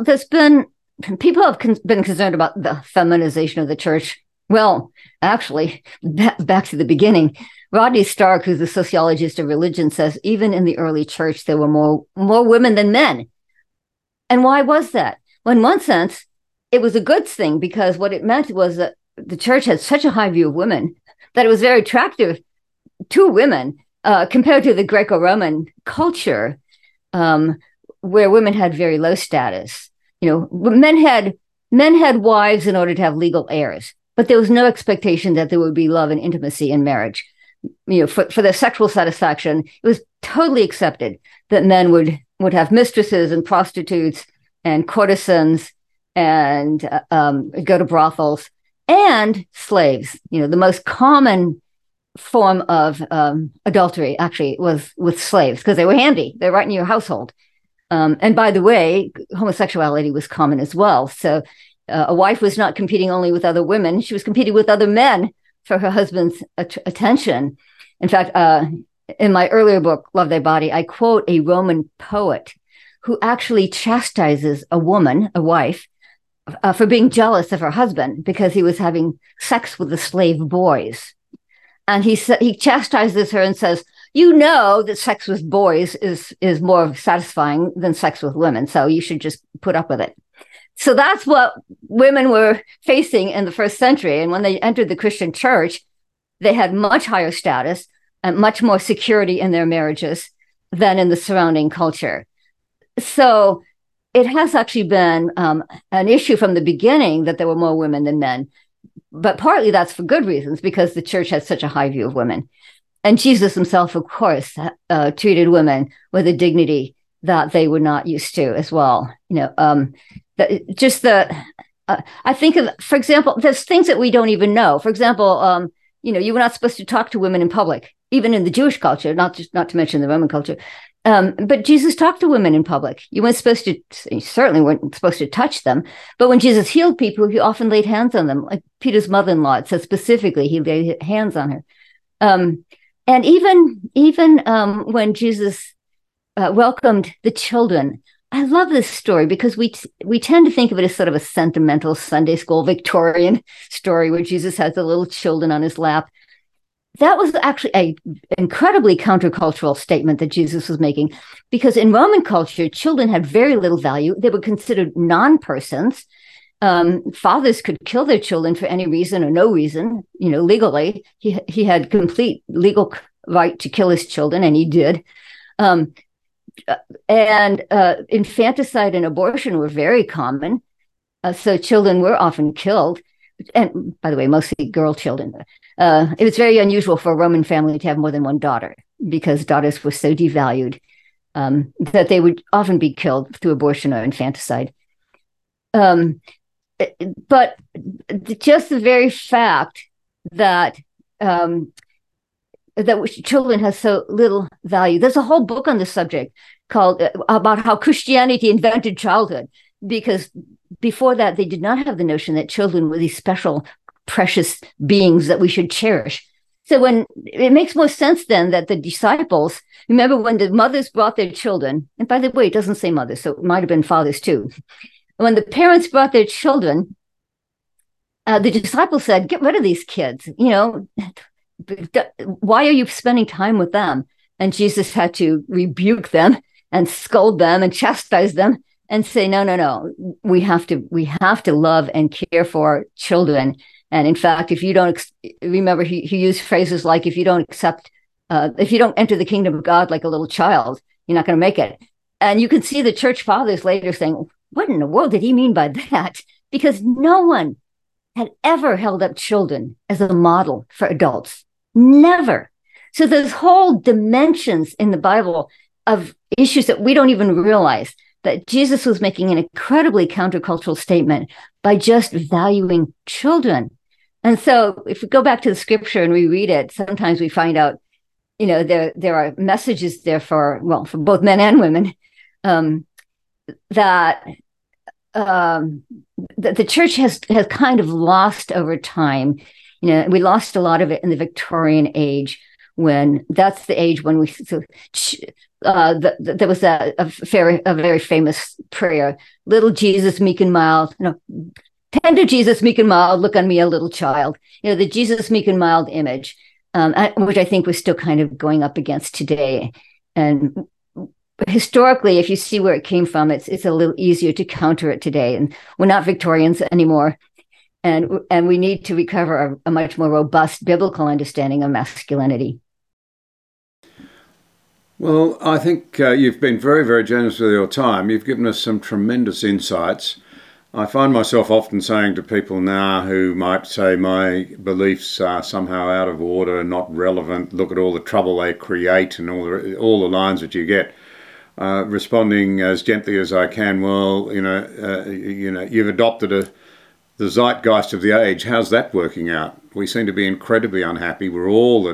people have been concerned about the feminization of the church. Well, actually, back to the beginning, Rodney Stark, who's a sociologist of religion, says even in the early church, there were more women than men. And why was that? Well, in one sense, it was a good thing because what it meant was that the church had such a high view of women that it was very attractive to women compared to the Greco-Roman culture where women had very low status. You know, men had wives in order to have legal heirs. But there was no expectation that there would be love and intimacy in marriage. You know, for their sexual satisfaction, it was totally accepted that men would have mistresses and prostitutes and courtesans and go to brothels and slaves. You know, the most common form of adultery actually was with slaves because they were handy. They're right in your household. And by the way, homosexuality was common as well. So a wife was not competing only with other women. She was competing with other men for her husband's attention. In fact, in my earlier book, Love Thy Body, I quote a Roman poet who actually chastises a woman, a wife, for being jealous of her husband because he was having sex with the slave boys. And he chastises her and says, you know that sex with boys is more satisfying than sex with women, so you should just put up with it. So that's what women were facing in the first century. And when they entered the Christian church, they had much higher status and much more security in their marriages than in the surrounding culture. So it has actually been an issue from the beginning that there were more women than men. But partly that's for good reasons, because the church has such a high view of women. And Jesus himself, of course, treated women with a dignity that they were not used to as well. You know, I think of, for example, there's things that we don't even know. For example, you know, you were not supposed to talk to women in public, even in the Jewish culture, not to mention the Roman culture. But Jesus talked to women in public. You certainly weren't supposed to touch them. But when Jesus healed people, he often laid hands on them. Like Peter's mother-in-law, it says specifically, he laid hands on her. And even when Jesus welcomed the children, I love this story because we tend to think of it as sort of a sentimental Sunday school Victorian story where Jesus has the little children on his lap. That was actually an incredibly countercultural statement that Jesus was making, because in Roman culture, children had very little value. They were considered non-persons. Fathers could kill their children for any reason or no reason, you know, legally. He had complete legal right to kill his children, and he did. And infanticide and abortion were very common. So children were often killed. And by the way, mostly girl children. It was very unusual for a Roman family to have more than one daughter, because daughters were so devalued that they would often be killed through abortion or infanticide. But just the very fact that that children has so little value. There's a whole book on this subject called about how Christianity invented childhood, because before that, they did not have the notion that children were these special, precious beings that we should cherish. So when it makes more sense then that the disciples, remember when the mothers brought their children, and by the way, it doesn't say mothers, so it might have been fathers too. When the parents brought their children, the disciples said, get rid of these kids, you know, why are you spending time with them? And Jesus had to rebuke them and scold them and chastise them and say, no, we have to love and care for children. And in fact, if you don't remember, he used phrases like, if you don't enter the kingdom of God like a little child, you're not going to make it. And you can see the church fathers later saying, what in the world did he mean by that? Because no one had ever held up children as a model for adults. Never. So there's whole dimensions in the Bible of issues that we don't even realize, that Jesus was making an incredibly countercultural statement by just valuing children. And so if we go back to the scripture and we read it, sometimes we find out, you know, there are messages there for both men and women, that the church has kind of lost over time. You know, we lost a lot of it in the Victorian age, when that's the age when we there was a very famous prayer, little Jesus, meek and mild, tender Jesus, meek and mild, look on me, a little child. You know, the Jesus, meek and mild image, which I think we're still kind of going up against today. And historically, if you see where it came from, it's a little easier to counter it today. And we're not Victorians anymore. And we need to recover a much more robust biblical understanding of masculinity. Well, I think you've been very, very generous with your time. You've given us some tremendous insights. I find myself often saying to people now who might say my beliefs are somehow out of order, not relevant, look at all the trouble they create and all the lines that you get, responding as gently as I can, well, you've adopted the zeitgeist of the age. How's that working out? We seem to be incredibly unhappy. We're all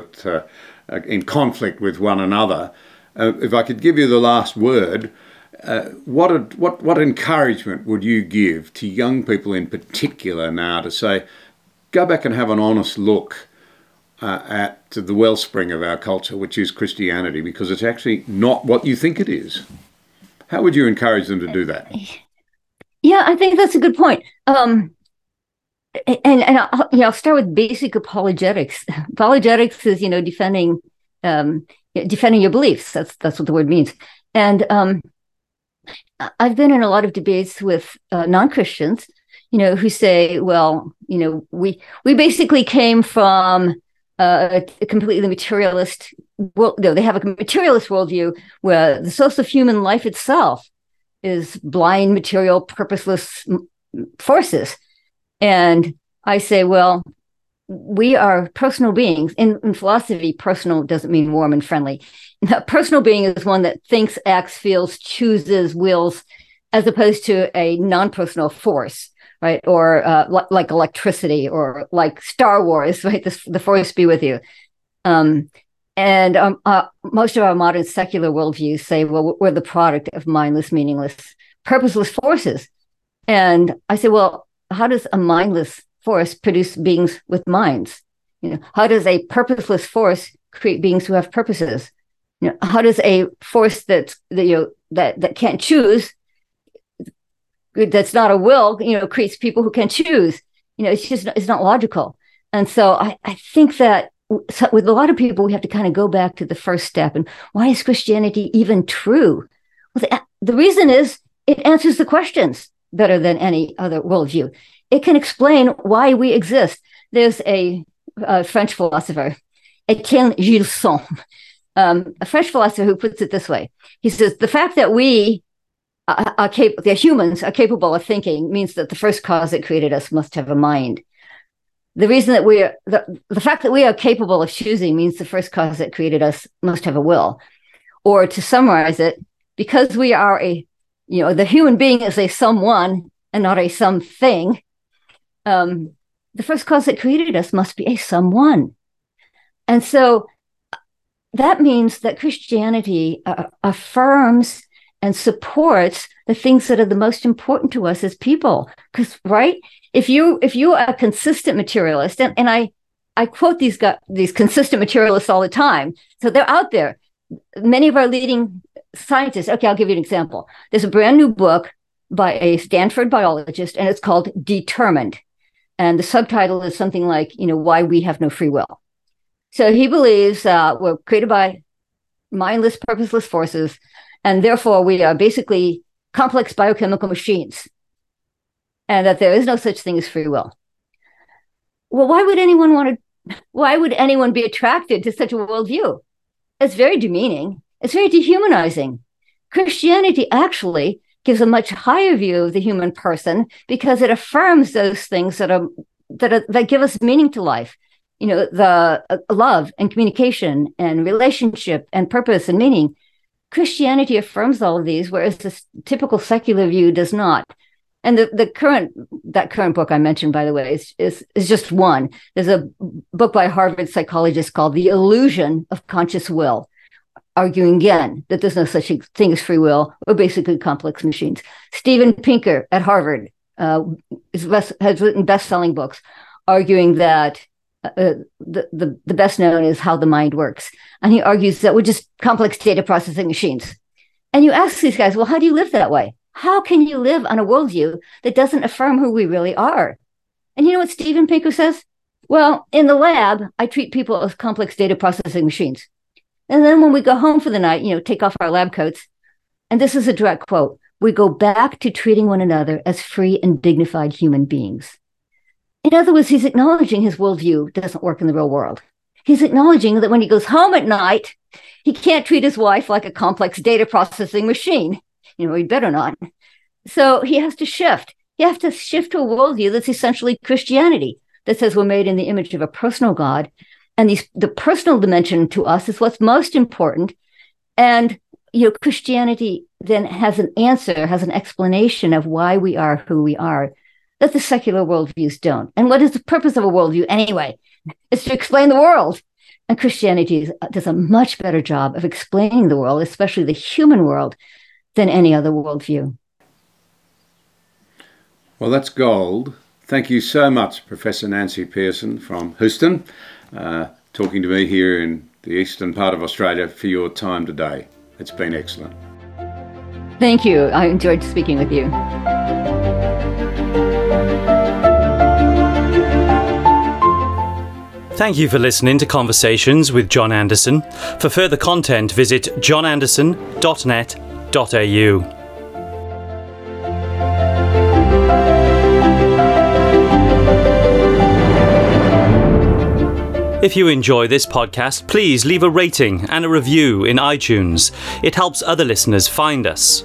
in conflict with one another. If I could give you the last word, what encouragement would you give to young people in particular now to say, go back and have an honest look at the wellspring of our culture, which is Christianity, because it's actually not what you think it is. How would you encourage them to do that? Yeah, I think that's a good point. I'll start with basic apologetics. Apologetics is, defending your beliefs. That's what the word means. And I've been in a lot of debates with non-Christians, who say, well, we basically came from a completely materialist world. No, they have a materialist worldview where the source of human life itself is blind, material, purposeless forces. And I say, well, we are personal beings. In philosophy, personal doesn't mean warm and friendly. A personal being is one that thinks, acts, feels, chooses, wills, as opposed to a non-personal force, right? Or like electricity, or like Star Wars, right? The force be with you. Most of our modern secular worldviews say, well, we're the product of mindless, meaningless, purposeless forces. And I say, well, how does a mindless force produce beings with minds? How does a purposeless force create beings who have purposes? How does a force that can't choose, that's not a will, creates people who can choose? It's not logical. And so I think that with a lot of people, we have to kind of go back to the first step. And why is Christianity even true? Well, the reason is it answers the questions better than any other worldview. It can explain why we exist. There's a French philosopher, Etienne Gilson, a French philosopher, who puts it this way. He says, the fact that we the humans are capable of thinking means that the first cause that created us must have a mind. The reason that we are, the fact that we are capable of choosing means the first cause that created us must have a will. Or to summarize it, because we are the human being is a someone and not a something. The first cause that created us must be a someone. And so that means that Christianity affirms and supports the things that are the most important to us as people. Because, right, if you are a consistent materialist, and I quote these consistent materialists all the time, so they're out there. Many of our leading scientists. Okay, I'll give you an example. There's a brand new book by a Stanford biologist, and it's called Determined. And the subtitle is something like, why we have no free will. So he believes we're created by mindless, purposeless forces, and therefore we are basically complex biochemical machines, and that there is no such thing as free will. Well, why would anyone be attracted to such a worldview? It's very demeaning. It's very dehumanizing. Christianity actually gives a much higher view of the human person because it affirms those things that give us meaning to life. The love and communication and relationship and purpose and meaning. Christianity affirms all of these, whereas the typical secular view does not. And the current book I mentioned, by the way, is just one. There's a book by a Harvard psychologist called The Illusion of Conscious Will, arguing again that there's no such thing as free will. We're basically complex machines. Stephen Pinker at Harvard has written best-selling books arguing that the best known is How the Mind Works. And he argues that we're just complex data processing machines. And you ask these guys, well, how do you live that way? How can you live on a worldview that doesn't affirm who we really are? And you know what Stephen Pinker says? Well, in the lab, I treat people as complex data processing machines. And then when we go home for the night, take off our lab coats. And this is a direct quote. We go back to treating one another as free and dignified human beings. In other words, he's acknowledging his worldview doesn't work in the real world. He's acknowledging that when he goes home at night, he can't treat his wife like a complex data processing machine. He'd better not. So he has to shift. He has to shift to a worldview that's essentially Christianity, that says we're made in the image of a personal God. And the personal dimension to us is what's most important. And Christianity then has an answer, has an explanation of why we are who we are, that the secular worldviews don't. And what is the purpose of a worldview anyway? It's to explain the world. And Christianity does a much better job of explaining the world, especially the human world, than any other worldview. Well, that's gold. Thank you so much, Professor Nancy Pearcey from Houston. talking to me here in the eastern part of Australia for your time today. It's been excellent. Thank you. I enjoyed speaking with you. Thank you for listening to Conversations with John Anderson. For further content, visit johnanderson.net.au. If you enjoy this podcast, please leave a rating and a review in iTunes. It helps other listeners find us.